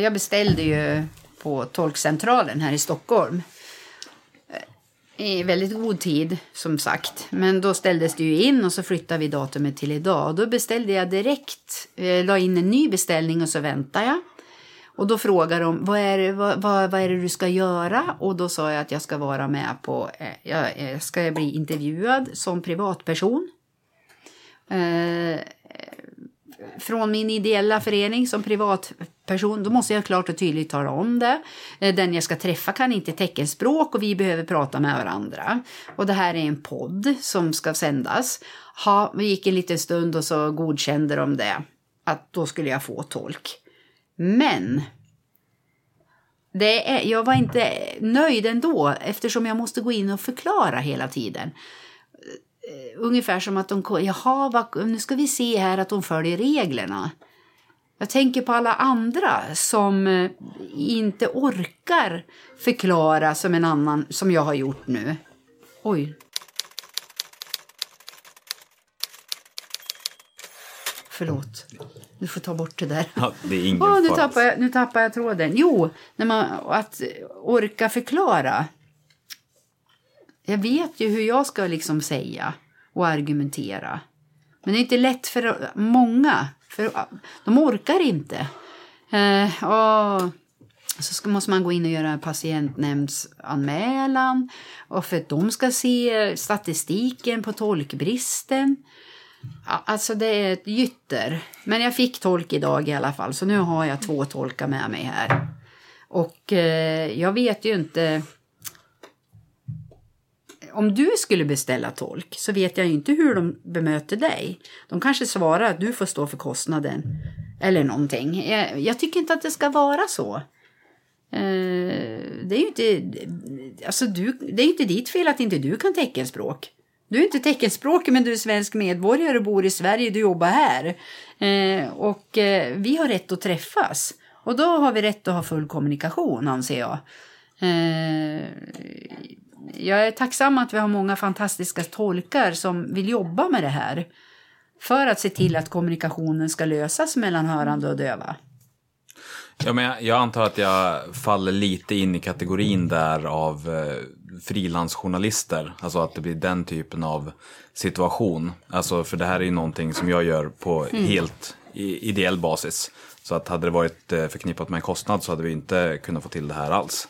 jag beställde ju på tolkcentralen här i Stockholm. I väldigt god tid som sagt. Men då ställdes det ju in och så flyttade vi datumet till idag. Och då beställde jag direkt, eh, la in en ny beställning och så väntar jag. Och då frågar de, vad är, det, vad, vad, vad är det du ska göra? Och då sa jag att jag ska vara med på, eh, jag ska jag bli intervjuad som privatperson. Eh, från min ideella förening som privatperson, då måste jag klart och tydligt tala om det. Den jag ska träffa kan inte teckenspråk och vi behöver prata med varandra. Och det här är en podd som ska sändas. Ha, vi gick en liten stund och så godkände de det. Att då skulle jag få tolk. Men det är, jag var inte nöjd ändå eftersom jag måste gå in och förklara hela tiden. Ungefär som att de, jaha, vad, nu ska vi se här att de följer reglerna. Jag tänker på alla andra som inte orkar förklara som en annan, som jag har gjort nu. Oj. Förlåt, du får ta bort det där. Ja, det är ingen oh, nu, tappar jag, nu tappar jag tråden. Jo, när man, att orka förklara. Jag vet ju hur jag ska liksom säga och argumentera. Men det är inte lätt för många. För de orkar inte. Eh, och så ska, måste man gå in och göra en patientnämndsanmälan. Och för att de ska se statistiken på tolkbristen. Alltså det är ett gytter. Men jag fick tolk idag i alla fall. Så nu har jag två tolkar med mig här. Och eh, jag vet ju inte... Om du skulle beställa tolk så vet jag ju inte hur de bemöter dig. De kanske svarar att du får stå för kostnaden. Eller någonting. Jag, jag tycker inte att det ska vara så. Eh, det är ju inte, alltså du, det är inte ditt fel att inte du kan teckenspråk. Du är inte teckenspråkig men du är svensk medborgare och bor i Sverige. Du jobbar här. Eh, och eh, vi har rätt att träffas. Och då har vi rätt att ha full kommunikation anser jag. Eh, Jag är tacksam att vi har många fantastiska tolkar som vill jobba med det här. För att se till att kommunikationen ska lösas mellan hörande och döva. Ja, men jag, jag antar att jag faller lite in i kategorin där av eh, frilansjournalister. Alltså att det blir den typen av situation. Alltså för det här är ju någonting som jag gör på mm. helt i, ideell basis. Så att hade det varit eh, förknippat med en kostnad så hade vi inte kunnat få till det här alls.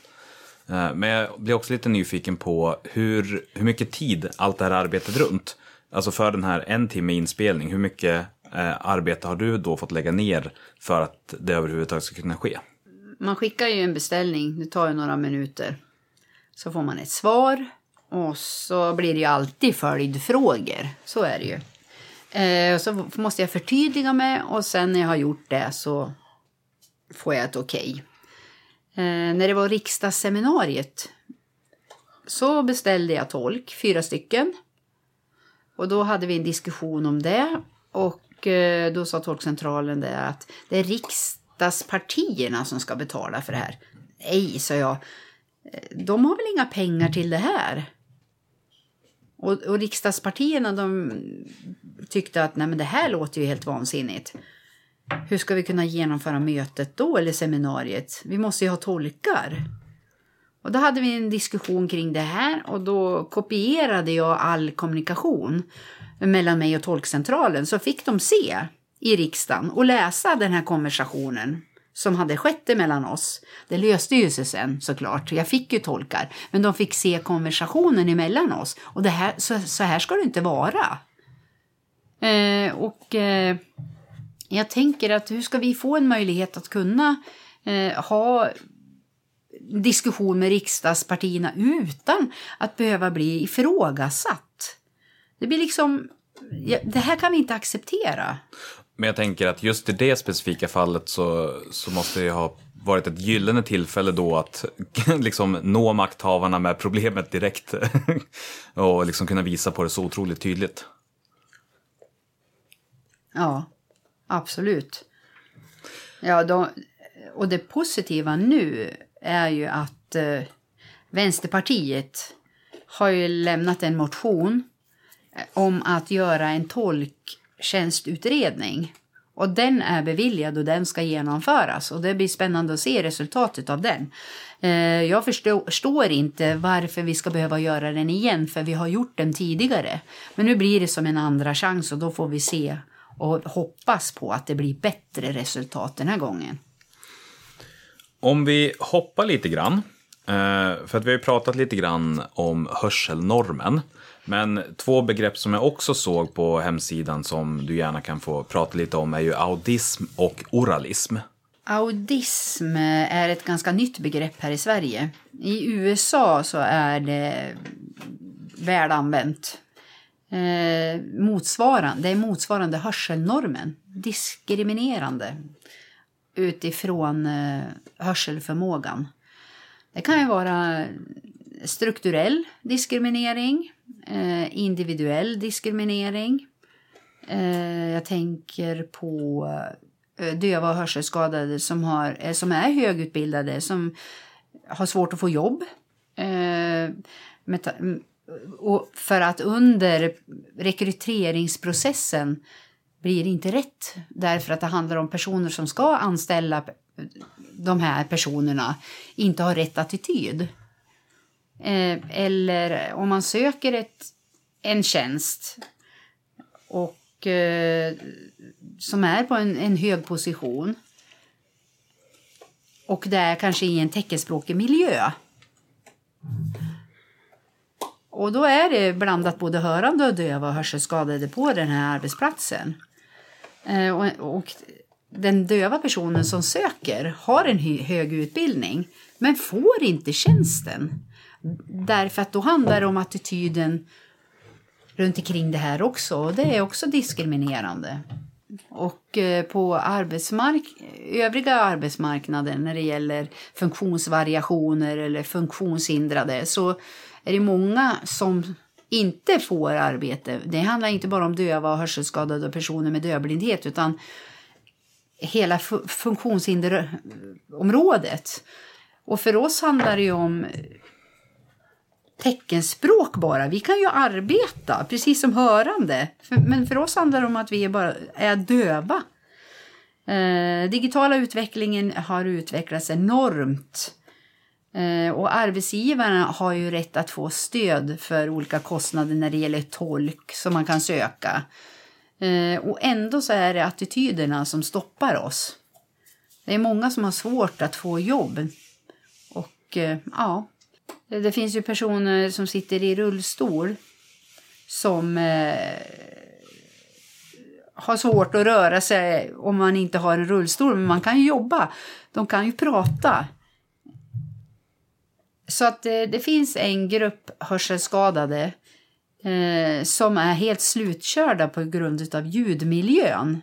Men jag blir också lite nyfiken på hur, hur mycket tid allt det här arbetet runt. Alltså för den här en timme inspelning, hur mycket eh, arbete har du då fått lägga ner för att det överhuvudtaget ska kunna ske? Man skickar ju en beställning, det tar ju några minuter. Så får man ett svar och så blir det ju alltid följdfrågor, så är det ju. Eh, så måste jag förtydliga mig, och sen när jag har gjort det så får jag ett okej. Okay. Eh, när det var riksdagsseminariet så beställde jag tolk, fyra stycken. Och då hade vi en diskussion om det, och eh, då sa tolkcentralen det att det är riksdagspartierna som ska betala för det här. Nej, sa jag, de har väl inga pengar till det här. Och, och riksdagspartierna, de tyckte att nej, men det här låter ju helt vansinnigt. Hur ska vi kunna genomföra mötet då, eller seminariet? Vi måste ju ha tolkar. Och då hade vi en diskussion kring det här, och då kopierade jag all kommunikation mellan mig och tolkcentralen. Så fick de se i riksdagen och läsa den här konversationen som hade skett mellan oss. Det löste ju sig sen såklart. Jag fick ju tolkar. Men de fick se konversationen emellan oss. Och det här, så, så här ska det inte vara. Eh, och eh, jag tänker att hur ska vi få en möjlighet att kunna eh, ha diskussion med riksdagspartierna utan att behöva bli ifrågasatt. Det blir liksom, ja, det här kan vi inte acceptera. Men jag tänker att just i det specifika fallet så, så måste det ha varit ett gyllene tillfälle då att liksom nå makthavarna med problemet direkt och liksom kunna visa på det så otroligt tydligt. Ja, absolut. Ja, de, och det positiva nu är ju att eh, Vänsterpartiet har ju lämnat en motion om att göra en tolk tjänstutredning, och den är beviljad och den ska genomföras, och det blir spännande att se resultatet av den. Eh, jag förstår, förstår inte varför vi ska behöva göra den igen, för vi har gjort den tidigare, men nu blir det som en andra chans, och då får vi se och hoppas på att det blir bättre resultat den här gången. Om vi hoppar lite grann, för att vi har ju pratat lite grann om hörselnormen, men två begrepp som jag också såg på hemsidan som du gärna kan få prata lite om är ju audism och oralism. Audism är ett ganska nytt begrepp här i Sverige. I U S A så är det väl använt. Motsvarande, det är motsvarande hörselnormen, diskriminerande utifrån hörselförmågan. Det kan ju vara strukturell diskriminering, individuell diskriminering. Jag tänker på döva och hörselskadade som, har, som är högutbildade, som har svårt att få jobb. Och för att under rekryteringsprocessen blir inte rätt, därför att det handlar om personer som ska anställa, de här personerna inte har rätt attityd. Eh, eller om man söker ett, en tjänst och, eh, som är på en, en hög position, och det är kanske i en teckenspråkig miljö. Och då är det blandat både hörande och döva och hörselskadade på den här arbetsplatsen. Och, och den döva personen som söker har en hög utbildning men får inte tjänsten. Därför att då handlar det om attityden runt omkring det här också, och det är också diskriminerande. Och på arbetsmark- övriga arbetsmarknaden när det gäller funktionsvariationer eller funktionshindrade, så är det många som inte får arbete. Det handlar inte bara om döva och hörselskadade och personer med dövblindhet, utan hela fu- funktionshinderområdet. Och för oss handlar det ju om teckenspråk bara. Vi kan ju arbeta precis som hörande. Men för oss handlar det om att vi bara är döva. Eh, digitala utvecklingen har utvecklats enormt. Eh, och arbetsgivarna har ju rätt att få stöd för olika kostnader när det gäller tolk som man kan söka. Eh, och ändå så är det attityderna som stoppar oss. Det är många som har svårt att få jobb. Och eh, ja... Det finns ju personer som sitter i rullstol som eh, har svårt att röra sig om man inte har en rullstol. Men man kan ju jobba. De kan ju prata. Så att eh, det finns en grupp hörselskadade eh, som är helt slutkörda på grund av ljudmiljön.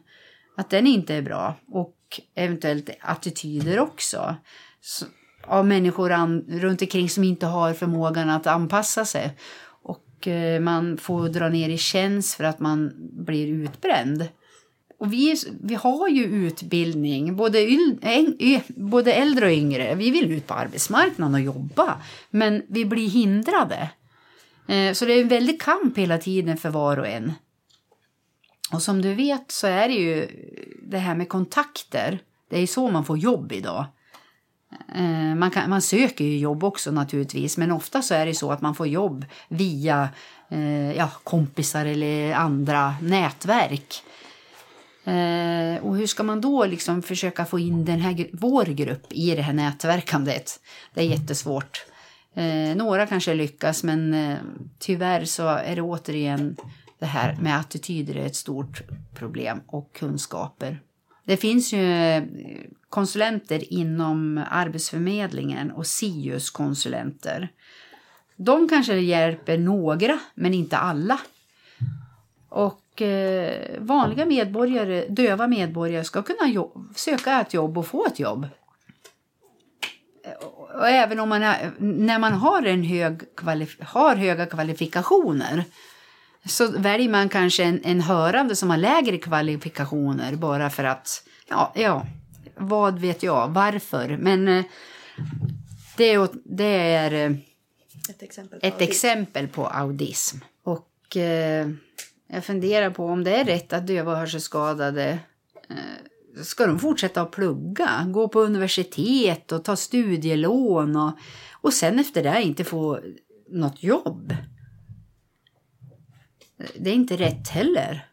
Att den inte är bra. Och eventuellt attityder också. Så, av människor an, runt omkring som inte har förmågan att anpassa sig. Och eh, man får dra ner i tjänst för att man blir utbränd. Och vi, vi har ju utbildning, både, yl, äng, både äldre och yngre. Vi vill ut på arbetsmarknaden och jobba. Men vi blir hindrade. Eh, så det är en väldig kamp hela tiden för var och en. Och som du vet så är det ju det här med kontakter. Det är så man får jobb idag. Eh, man, kan, man söker ju jobb också naturligtvis. Men ofta så är det så att man får jobb via eh, ja, kompisar eller andra nätverk. Eh, och hur ska man då liksom försöka få in den här, vår grupp i det här nätverkandet? Det är jättesvårt. Eh, några kanske lyckas, men eh, tyvärr så är det återigen det här med attityder är ett stort problem och kunskaper. Det finns ju konsulenter inom Arbetsförmedlingen och SIUS-konsulenter. De kanske hjälper några, men inte alla. Och eh, vanliga medborgare, döva medborgare ska kunna jobb, söka ett jobb och få ett jobb. Och även om man är, när man har, en hög, har höga kvalifikationer, så väljer man kanske en, en hörande som har lägre kvalifikationer bara för att, ja, ja vad vet jag, varför. Men eh, det är, det är eh, ett, exempel på, ett exempel på audism. Och eh, jag funderar på om det är rätt att döva och hörselskadade, eh, ska de fortsätta att plugga, gå på universitet och ta studielån och, och sen efter det inte få något jobb. Det är inte rätt heller.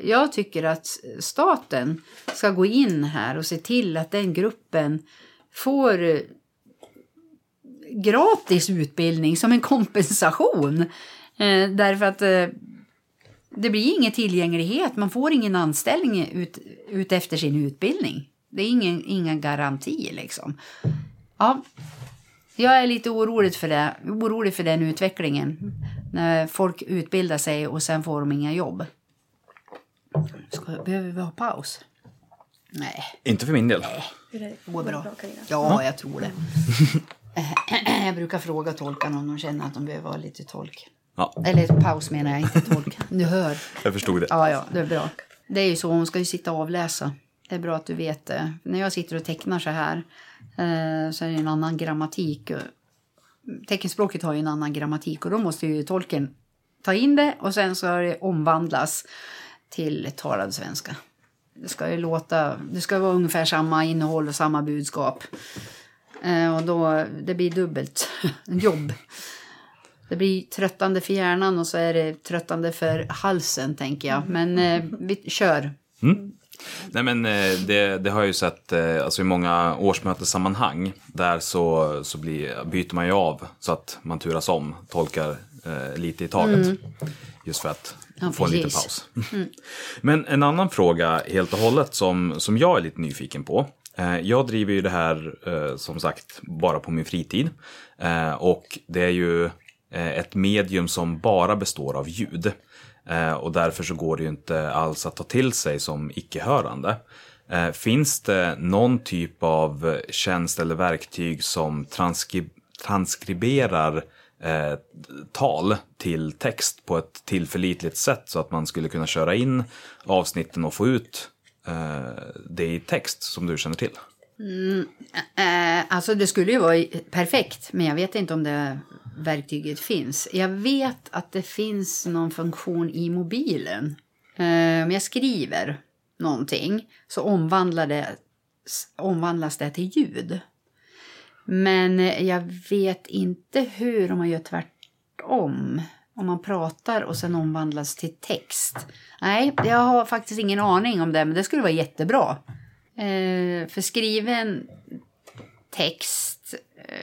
Jag tycker att staten ska gå in här och se till att den gruppen får gratis utbildning som en kompensation. Därför att det blir ingen tillgänglighet. Man får ingen anställning ut, ut efter sin utbildning. Det är ingen, ingen garanti liksom. Ja, jag är lite orolig för det, orolig för den utvecklingen. När folk utbildar sig och sen får de inga jobb. Ska, behöver vi ha paus? Nej. Inte för min del. Det går bra. Ja, jag tror det. Jag brukar fråga tolkarna om de känner att de behöver ha lite tolk. Ja. Eller paus menar jag, inte tolk. Du hör. Jag förstod det. Ja, ja, det är bra. Det är ju så, hon ska ju sitta och avläsa. Det är bra att du vet det. När jag sitter och tecknar så här så är det en annan grammatik. Teckenspråket har ju en annan grammatik och då måste ju tolken ta in det och sen ska det omvandlas till talad svenska. Det ska ju låta, det ska vara ungefär samma innehåll och samma budskap. Eh, och då, det blir dubbelt jobb. Det blir tröttande för hjärnan och så är det tröttande för halsen, tänker jag. Men eh, vi kör. Mm. Nej, men det, det har jag ju sett alltså i många årsmötessammanhang där så, så blir, byter man ju av så att man turas om, tolkar eh, lite i taget. Mm. Just för att ja, få en liten paus. Mm. Men en annan fråga helt och hållet som, som jag är lite nyfiken på. Eh, jag driver ju det här eh, som sagt bara på min fritid. Eh, och det är ju eh, ett medium som bara består av ljud. Och därför så går det ju inte alls att ta till sig som icke-hörande. Finns det någon typ av tjänst eller verktyg som transkri- transkriberar eh, tal till text på ett tillförlitligt sätt så att man skulle kunna köra in avsnitten och få ut eh, det i text som du känner till? Mm, eh, alltså det skulle ju vara perfekt, men jag vet inte om det verktyget finns. Jag vet att det finns någon funktion i mobilen. Eh, om jag skriver någonting så omvandlar det, omvandlas det till ljud. Men jag vet inte hur om man gör tvärtom. Om man pratar och sen omvandlas till text. Nej, jag har faktiskt ingen aning om det, men det skulle vara jättebra. Eh, för skriven text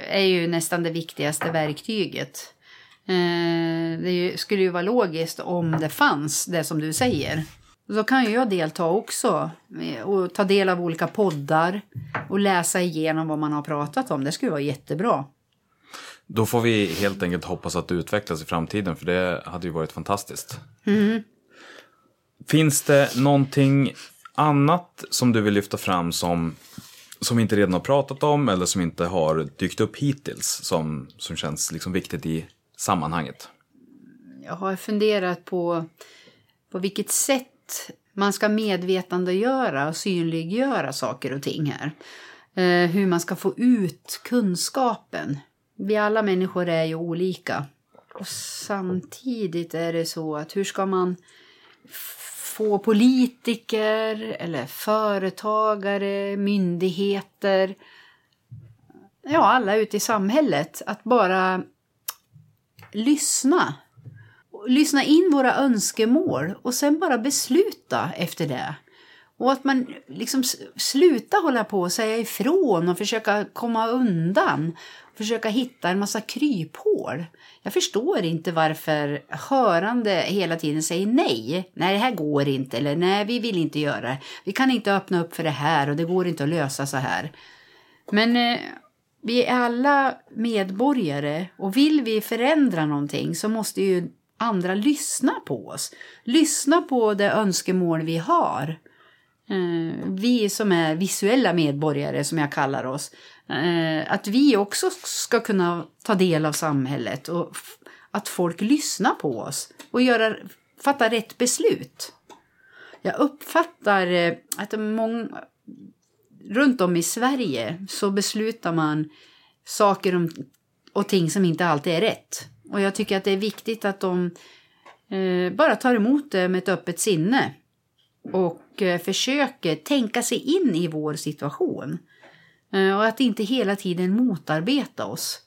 är ju nästan det viktigaste verktyget. Eh, det ju, skulle ju vara logiskt om det fanns det som du säger. Då kan ju jag delta också och ta del av olika poddar och läsa igenom vad man har pratat om. Det skulle vara jättebra. Då får vi helt enkelt hoppas att det utvecklas i framtiden, för det hade ju varit fantastiskt. Mm. Finns det någonting annat som du vill lyfta fram som, som vi inte redan har pratat om eller som inte har dykt upp hittills som, som känns liksom viktigt i sammanhanget? Jag har funderat på på vilket sätt man ska medvetandegöra och synliggöra saker och ting här. Eh, hur man ska få ut kunskapen. Vi alla människor är ju olika. Och samtidigt är det så att hur ska man få politiker eller företagare, myndigheter, ja alla ute i samhället att bara lyssna. Lyssna in våra önskemål och sen bara besluta efter det. Och att man liksom sluta hålla på och säga ifrån och försöka komma undan. Försöka hitta en massa kryphål. Jag förstår inte varför hörande hela tiden säger nej. Nej, det här går inte. Eller nej, vi vill inte göra det. Vi kan inte öppna upp för det här och det går inte att lösa så här. Men eh, vi är alla medborgare och vill vi förändra någonting så måste ju andra lyssna på oss. Lyssna på det önskemål vi har. Vi som är visuella medborgare som jag kallar oss, att vi också ska kunna ta del av samhället och att folk lyssnar på oss och göra, fatta rätt beslut. Jag uppfattar att många, runt om i Sverige så beslutar man saker och ting som inte alltid är rätt. Och jag tycker att det är viktigt att de bara tar emot det med ett öppet sinne. Och försöker tänka sig in i vår situation. Och att inte hela tiden motarbeta oss.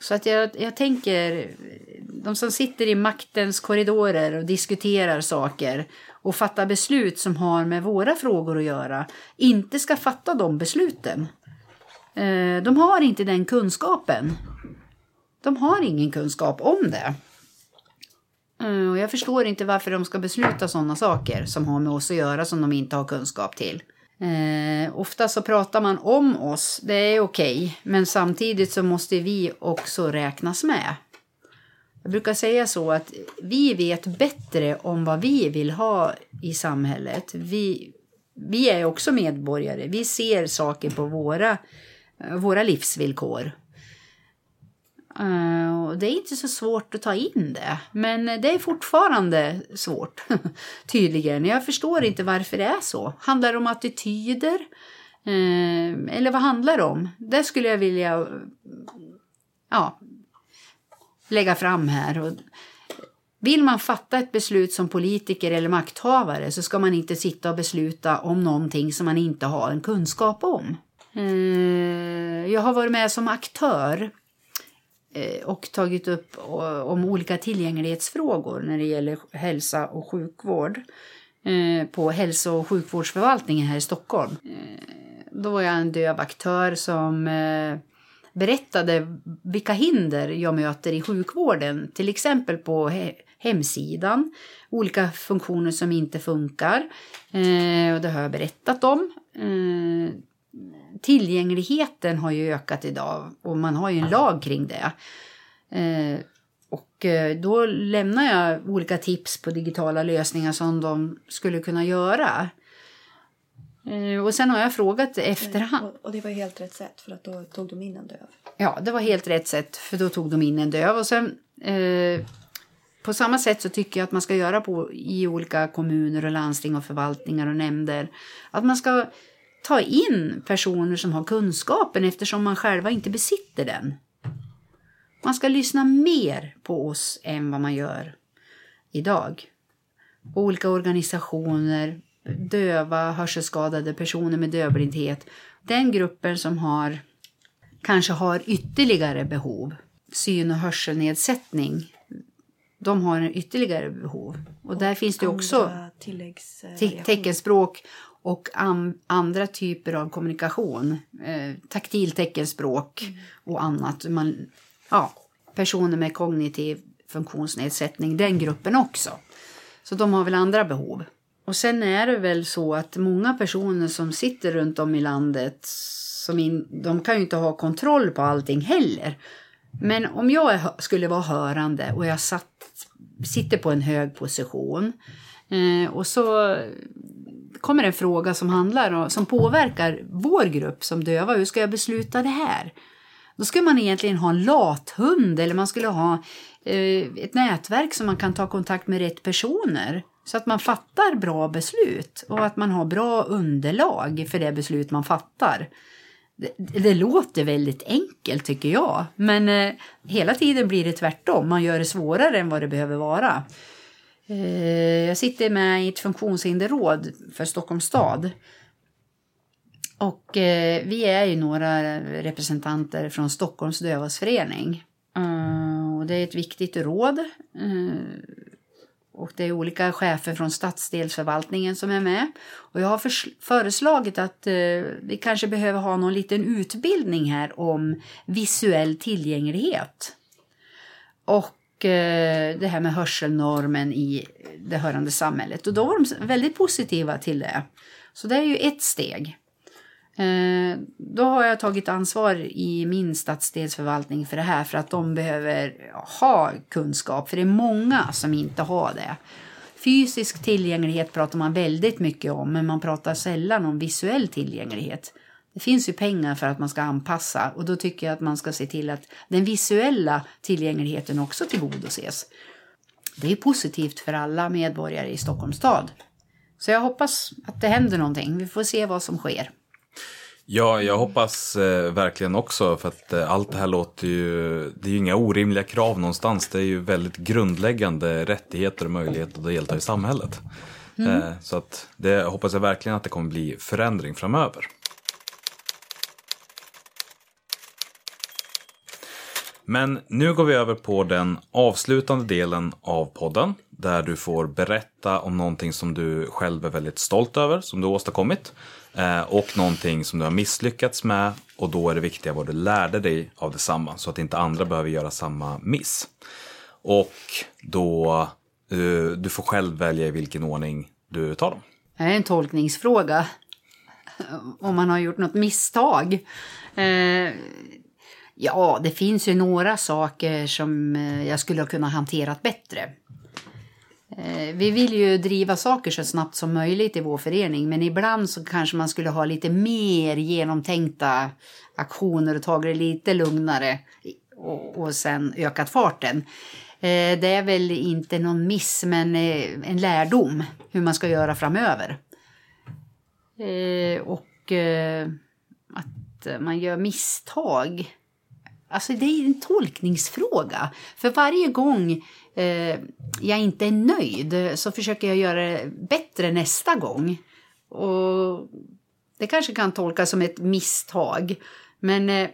Så att jag, jag tänker, de som sitter i maktens korridorer och diskuterar saker och fattar beslut som har med våra frågor att göra, inte ska fatta de besluten. De har inte den kunskapen. De har ingen kunskap om det. Och jag förstår inte varför de ska besluta sådana saker som har med oss att göra som de inte har kunskap till. Eh, ofta så pratar man om oss, det är okej, men samtidigt så måste vi också räknas med. Jag brukar säga så att vi vet bättre om vad vi vill ha i samhället. Vi, vi är också medborgare, vi ser saker på våra, våra livsvillkor. Uh, det är inte så svårt att ta in det. Men det är fortfarande svårt. Tydligen. Jag förstår inte varför det är så. Handlar det om attityder? Uh, eller vad handlar det om? Det skulle jag vilja uh, ja, lägga fram här. Och vill man fatta ett beslut som politiker eller makthavare så ska man inte sitta och besluta om någonting som man inte har en kunskap om. Uh, jag har varit med som aktör och tagit upp om olika tillgänglighetsfrågor när det gäller hälsa och sjukvård på hälso- och sjukvårdsförvaltningen här i Stockholm. Då var jag en döv aktör som berättade vilka hinder jag möter i sjukvården. Till exempel på hemsidan, olika funktioner som inte funkar. Och det har jag berättat om. Tillgängligheten har ju ökat idag och man har ju en lag kring det. Eh, och då lämnar jag olika tips på digitala lösningar som de skulle kunna göra. Eh, och sen har jag frågat efterhand. Och, och det var helt rätt sätt för att då tog de in en döv. Ja, det var helt rätt sätt för då tog de in en döv. Och sen eh, på samma sätt så tycker jag att man ska göra på, i olika kommuner och landsting och förvaltningar och nämnder. Att man ska ta in personer som har kunskapen eftersom man själva inte besitter den. Man ska lyssna mer på oss än vad man gör idag. Olika organisationer, döva, hörselskadade, personer med dövblindhet. Den gruppen som har, kanske har ytterligare behov. Syn- och hörselnedsättning. De har en ytterligare behov. Och, och där finns det också tilläggs, te- teckenspråk. Och an, andra typer av kommunikation, eh, taktil teckenspråk mm. och annat. Man, ja, personer med kognitiv funktionsnedsättning, den gruppen också. Så de har väl andra behov. Och sen är det väl så att många personer som sitter runt om i landet, som in, de kan ju inte ha kontroll på allting heller. Men om jag skulle vara hörande och jag satt, sitter på en hög position eh, och så kommer en fråga som handlar om, som påverkar vår grupp som döva. Hur ska jag besluta det här? Då skulle man egentligen ha en lathund, eller man skulle ha eh, ett nätverk som man kan ta kontakt med rätt personer. Så att man fattar bra beslut och att man har bra underlag för det beslut man fattar. Det, det låter väldigt enkelt tycker jag, men eh, hela tiden blir det tvärtom. Man gör det svårare än vad det behöver vara. Eh, jag sitter med i ett funktionshinderråd för Stockholms stad. Och eh, vi är ju några representanter från Stockholms dövasförening. Uh, och det är ett viktigt råd. Uh, och det är olika chefer från stadsdelsförvaltningen som är med. Och jag har förs- föreslagit att uh, vi kanske behöver ha någon liten utbildning här om visuell tillgänglighet. Och uh, det här med hörselnormen i det hörande samhället. Och då var de väldigt positiva till det. Så det är ju ett steg. Eh, då har jag tagit ansvar i min stadsdelsförvaltning för det här, för att de behöver ha kunskap, för det är många som inte har det. Fysisk tillgänglighet pratar man väldigt mycket om, men man pratar sällan om visuell tillgänglighet. Det finns ju pengar för att man ska anpassa, och då tycker jag att man ska se till att den visuella tillgängligheten också tillgodoses. Det är positivt för alla medborgare i Stockholms stad. Så jag hoppas att det händer någonting. Vi får se vad som sker. Ja, jag hoppas eh, verkligen också, för att eh, allt det här låter ju, det är ju inga orimliga krav någonstans. Det är ju väldigt grundläggande rättigheter och möjligheter att delta i samhället. Mm. Eh, så att det hoppas jag verkligen att det kommer bli förändring framöver. Men nu går vi över på den avslutande delen av podden, där du får berätta om någonting som du själv är väldigt stolt över, som du har åstadkommit. Och någonting som du har misslyckats med, och då är det viktiga vad du lärde dig av detsamma, så att inte andra behöver göra samma miss. Och då du får själv välja i vilken ordning du tar dem. Det är en tolkningsfråga om man har gjort något misstag. Ja, det finns ju några saker som jag skulle ha kunnat hanterat bättre. Vi vill ju driva saker så snabbt som möjligt i vår förening, men ibland så kanske man skulle ha lite mer genomtänkta aktioner och tagit det lite lugnare och, och sen ökat farten. Det är väl inte någon miss, men en lärdom hur man ska göra framöver. Och att man gör misstag. Alltså det är en tolkningsfråga. För varje gång eh, jag inte är nöjd så försöker jag göra det bättre nästa gång. Och det kanske kan tolkas som ett misstag. Men eh,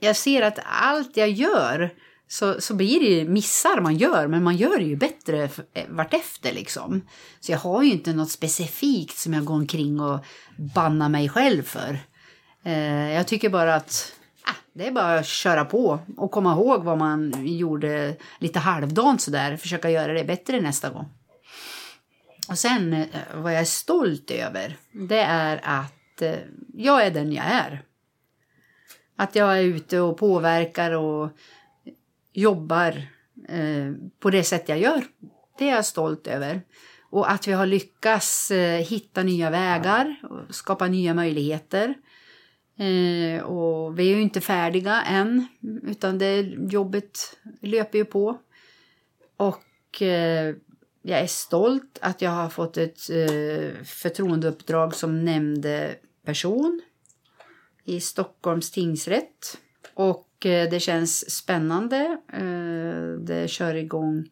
jag ser att allt jag gör så, så blir det ju missar man gör. Men man gör det ju bättre vartefter liksom. Så jag har ju inte något specifikt som jag går omkring och bannar mig själv för. Eh, jag tycker bara att... Det är bara att köra på och komma ihåg vad man gjorde lite halvdant sådär. Försöka göra det bättre nästa gång. Och sen vad jag är stolt över, det är att jag är den jag är. Att jag är ute och påverkar och jobbar på det sätt jag gör. Det är jag stolt över. Och att vi har lyckats hitta nya vägar och skapa nya möjligheter. Eh, och vi är ju inte färdiga än, utan det jobbet löper ju på. Och eh, jag är stolt att jag har fått ett eh, förtroendeuppdrag som nämndeperson i Stockholms tingsrätt. Och eh, det känns spännande. Eh, det kör igång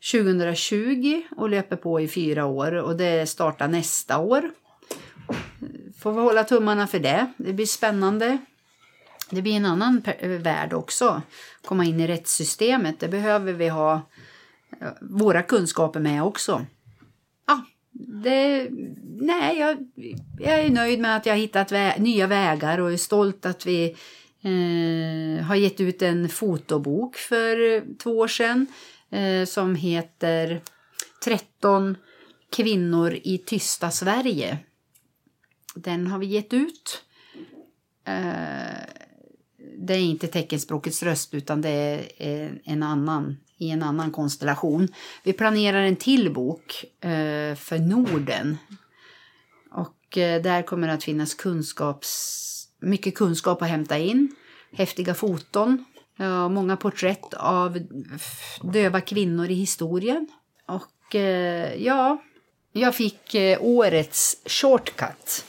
tjugotjugo och löper på i fyra år, och det startar nästa år. Får vi hålla tummarna för det. Det blir spännande. Det blir en annan per- värld också. Komma in i rättssystemet. Det behöver vi ha våra kunskaper med också. Ja, det, nej, jag, jag är nöjd med att jag har hittat vä- nya vägar. Och är stolt att vi eh, har gett ut en fotobok för två år sedan. Eh, som heter tretton kvinnor i tysta Sverige. Den har vi gett ut. Eh, det är inte teckenspråkets röst utan det är en annan, i en annan konstellation. Vi planerar en till bok eh, för Norden. Och eh, där kommer det att finnas kunskaps, mycket kunskap att hämta in. Häftiga foton. Eh, många porträtt av döva kvinnor i historien. Och eh, ja, jag fick eh, årets shortcut.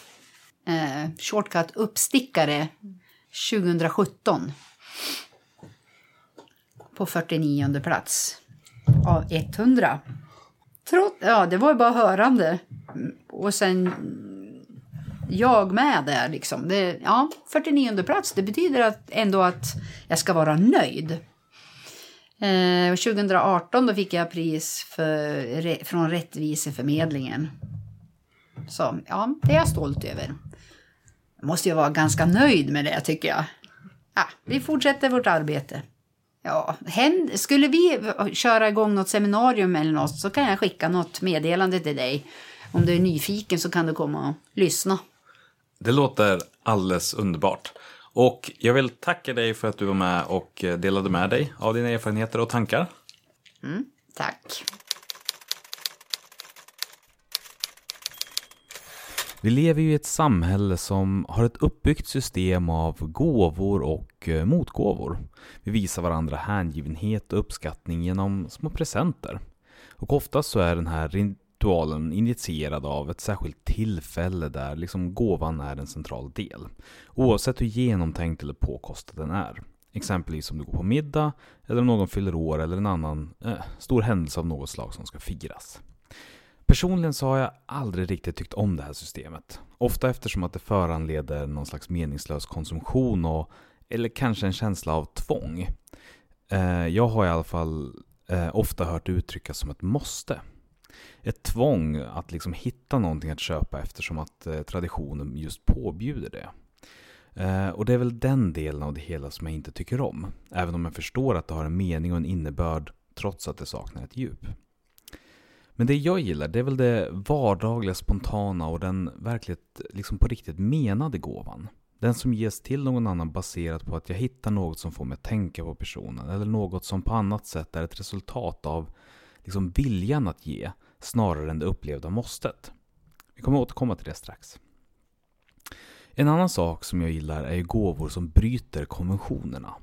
Eh, shortcut uppstickare tjugosjutton. På fyrtionionde plats av hundra. Trots, ja, det var ju bara hörande. Och sen jag med där liksom. Det, ja, fyrtionionde plats. Det betyder att, ändå att jag ska vara nöjd. Eh, tjugoarton då fick jag pris för, från Rättviseförmedlingen. Så ja, det är jag stolt över. Jag måste ju vara ganska nöjd med det tycker jag. Ah, vi fortsätter vårt arbete. Ja, skulle vi köra igång något seminarium eller något så kan jag skicka något meddelande till dig. Om du är nyfiken så kan du komma och lyssna. Det låter alldeles underbart. Och jag vill tacka dig för att du var med och delade med dig av dina erfarenheter och tankar. Mm, tack. Vi lever ju i ett samhälle som har ett uppbyggt system av gåvor och motgåvor. Vi visar varandra hängivenhet och uppskattning genom små presenter. Och ofta så är den här ritualen initierad av ett särskilt tillfälle där liksom gåvan är en central del. Oavsett hur genomtänkt eller påkostad den är. Exempelvis om du går på middag eller om någon fyller år eller en annan eh, stor händelse av något slag som ska firas. Personligen så har jag aldrig riktigt tyckt om det här systemet. Ofta eftersom att det föranleder någon slags meningslös konsumtion och, eller kanske en känsla av tvång. Jag har i alla fall ofta hört uttryckas som ett måste. Ett tvång att liksom hitta någonting att köpa eftersom att traditionen just påbjuder det. Och det är väl den delen av det hela som jag inte tycker om. Även om jag förstår att det har en mening och en innebörd trots att det saknar ett djup. Men det jag gillar, det är väl det vardagliga, spontana och den verkligt liksom på riktigt menade gåvan. Den som ges till någon annan baserat på att jag hittar något som får mig att tänka på personen eller något som på annat sätt är ett resultat av liksom viljan att ge snarare än det upplevda måstet. Vi kommer återkomma till det strax. En annan sak som jag gillar är ju gåvor som bryter konventionerna.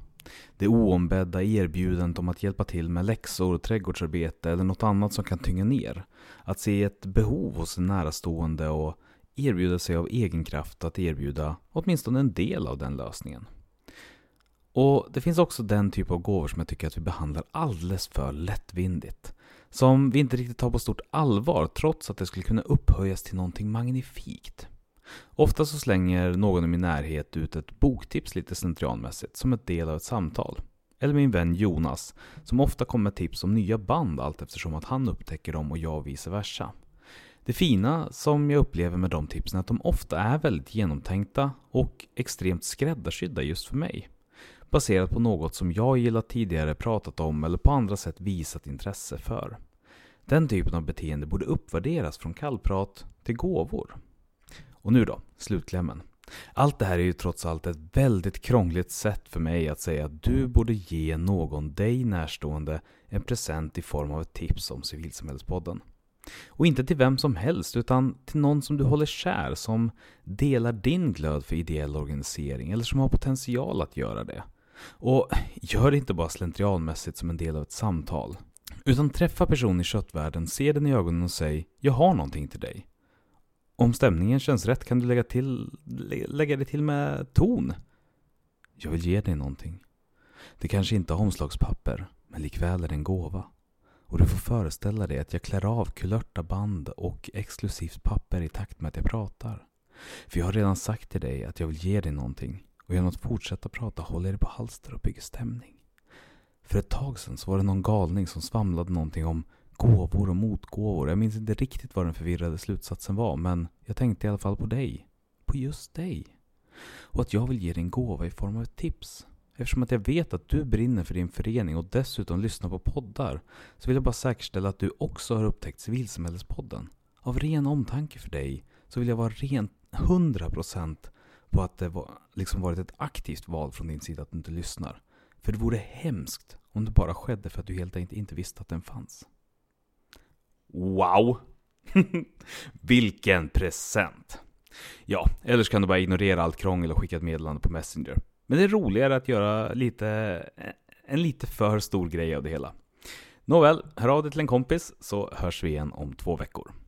Det oombedda erbjudandet om att hjälpa till med läxor, trädgårdsarbete eller något annat som kan tynga ner. Att se ett behov hos en närstående och erbjuda sig av egen kraft att erbjuda åtminstone en del av den lösningen. Och det finns också den typ av gåvor som jag tycker att vi behandlar alldeles för lättvindigt. Som vi inte riktigt tar på stort allvar trots att det skulle kunna upphöjas till någonting magnifikt. Ofta så slänger någon i min närhet ut ett boktips lite slentrianmässigt som ett del av ett samtal. Eller min vän Jonas som ofta kommer med tips om nya band allt eftersom att han upptäcker dem och jag vice versa. Det fina som jag upplever med de tipsen är att de ofta är väldigt genomtänkta och extremt skräddarsydda just för mig. Baserat på något som jag gillat tidigare, pratat om eller på andra sätt visat intresse för. Den typen av beteende borde uppvärderas från kallprat till gåvor. Och nu då, slutklämmen. Allt det här är ju trots allt ett väldigt krångligt sätt för mig att säga att du borde ge någon dig närstående en present i form av ett tips om Civilsamhällspodden. Och inte till vem som helst utan till någon som du håller kär, som delar din glöd för ideell organisering eller som har potential att göra det. Och gör det inte bara slentrianmässigt som en del av ett samtal. Utan träffa personen i köttvärlden, se den i ögonen och säg jag har någonting till dig. Om stämningen känns rätt kan du lägga, till, lä- lägga det till med ton. Jag vill ge dig någonting. Det kanske inte har omslagspapper, men likväl är det en gåva. Och du får föreställa dig att jag klär av kulörta band och exklusivt papper i takt med att jag pratar. För jag har redan sagt till dig att jag vill ge dig någonting. Och genom att fortsätta prata håller jag dig på halster och bygger stämning. För ett tag sedan så var det någon galning som svamlade någonting om gåvor och motgåvor. Jag minns inte riktigt vad den förvirrade slutsatsen var, men jag tänkte i alla fall på dig. På just dig. Och att jag vill ge dig en gåva i form av ett tips. Eftersom att jag vet att du brinner för din förening och dessutom lyssnar på poddar så vill jag bara säkerställa att du också har upptäckt Civilsamhällespodden. Av ren omtanke för dig så vill jag vara rent hundra procent på att det var, liksom varit ett aktivt val från din sida att du inte lyssnar. För det vore hemskt om det bara skedde för att du helt enkelt inte visste att den fanns. Wow! Vilken present! Ja, eller så kan du bara ignorera allt krångel och skicka ett meddelande på Messenger. Men det är roligare att göra lite, en lite för stor grej av det hela. Nåväl, hör av dig till en kompis så hörs vi igen om två veckor.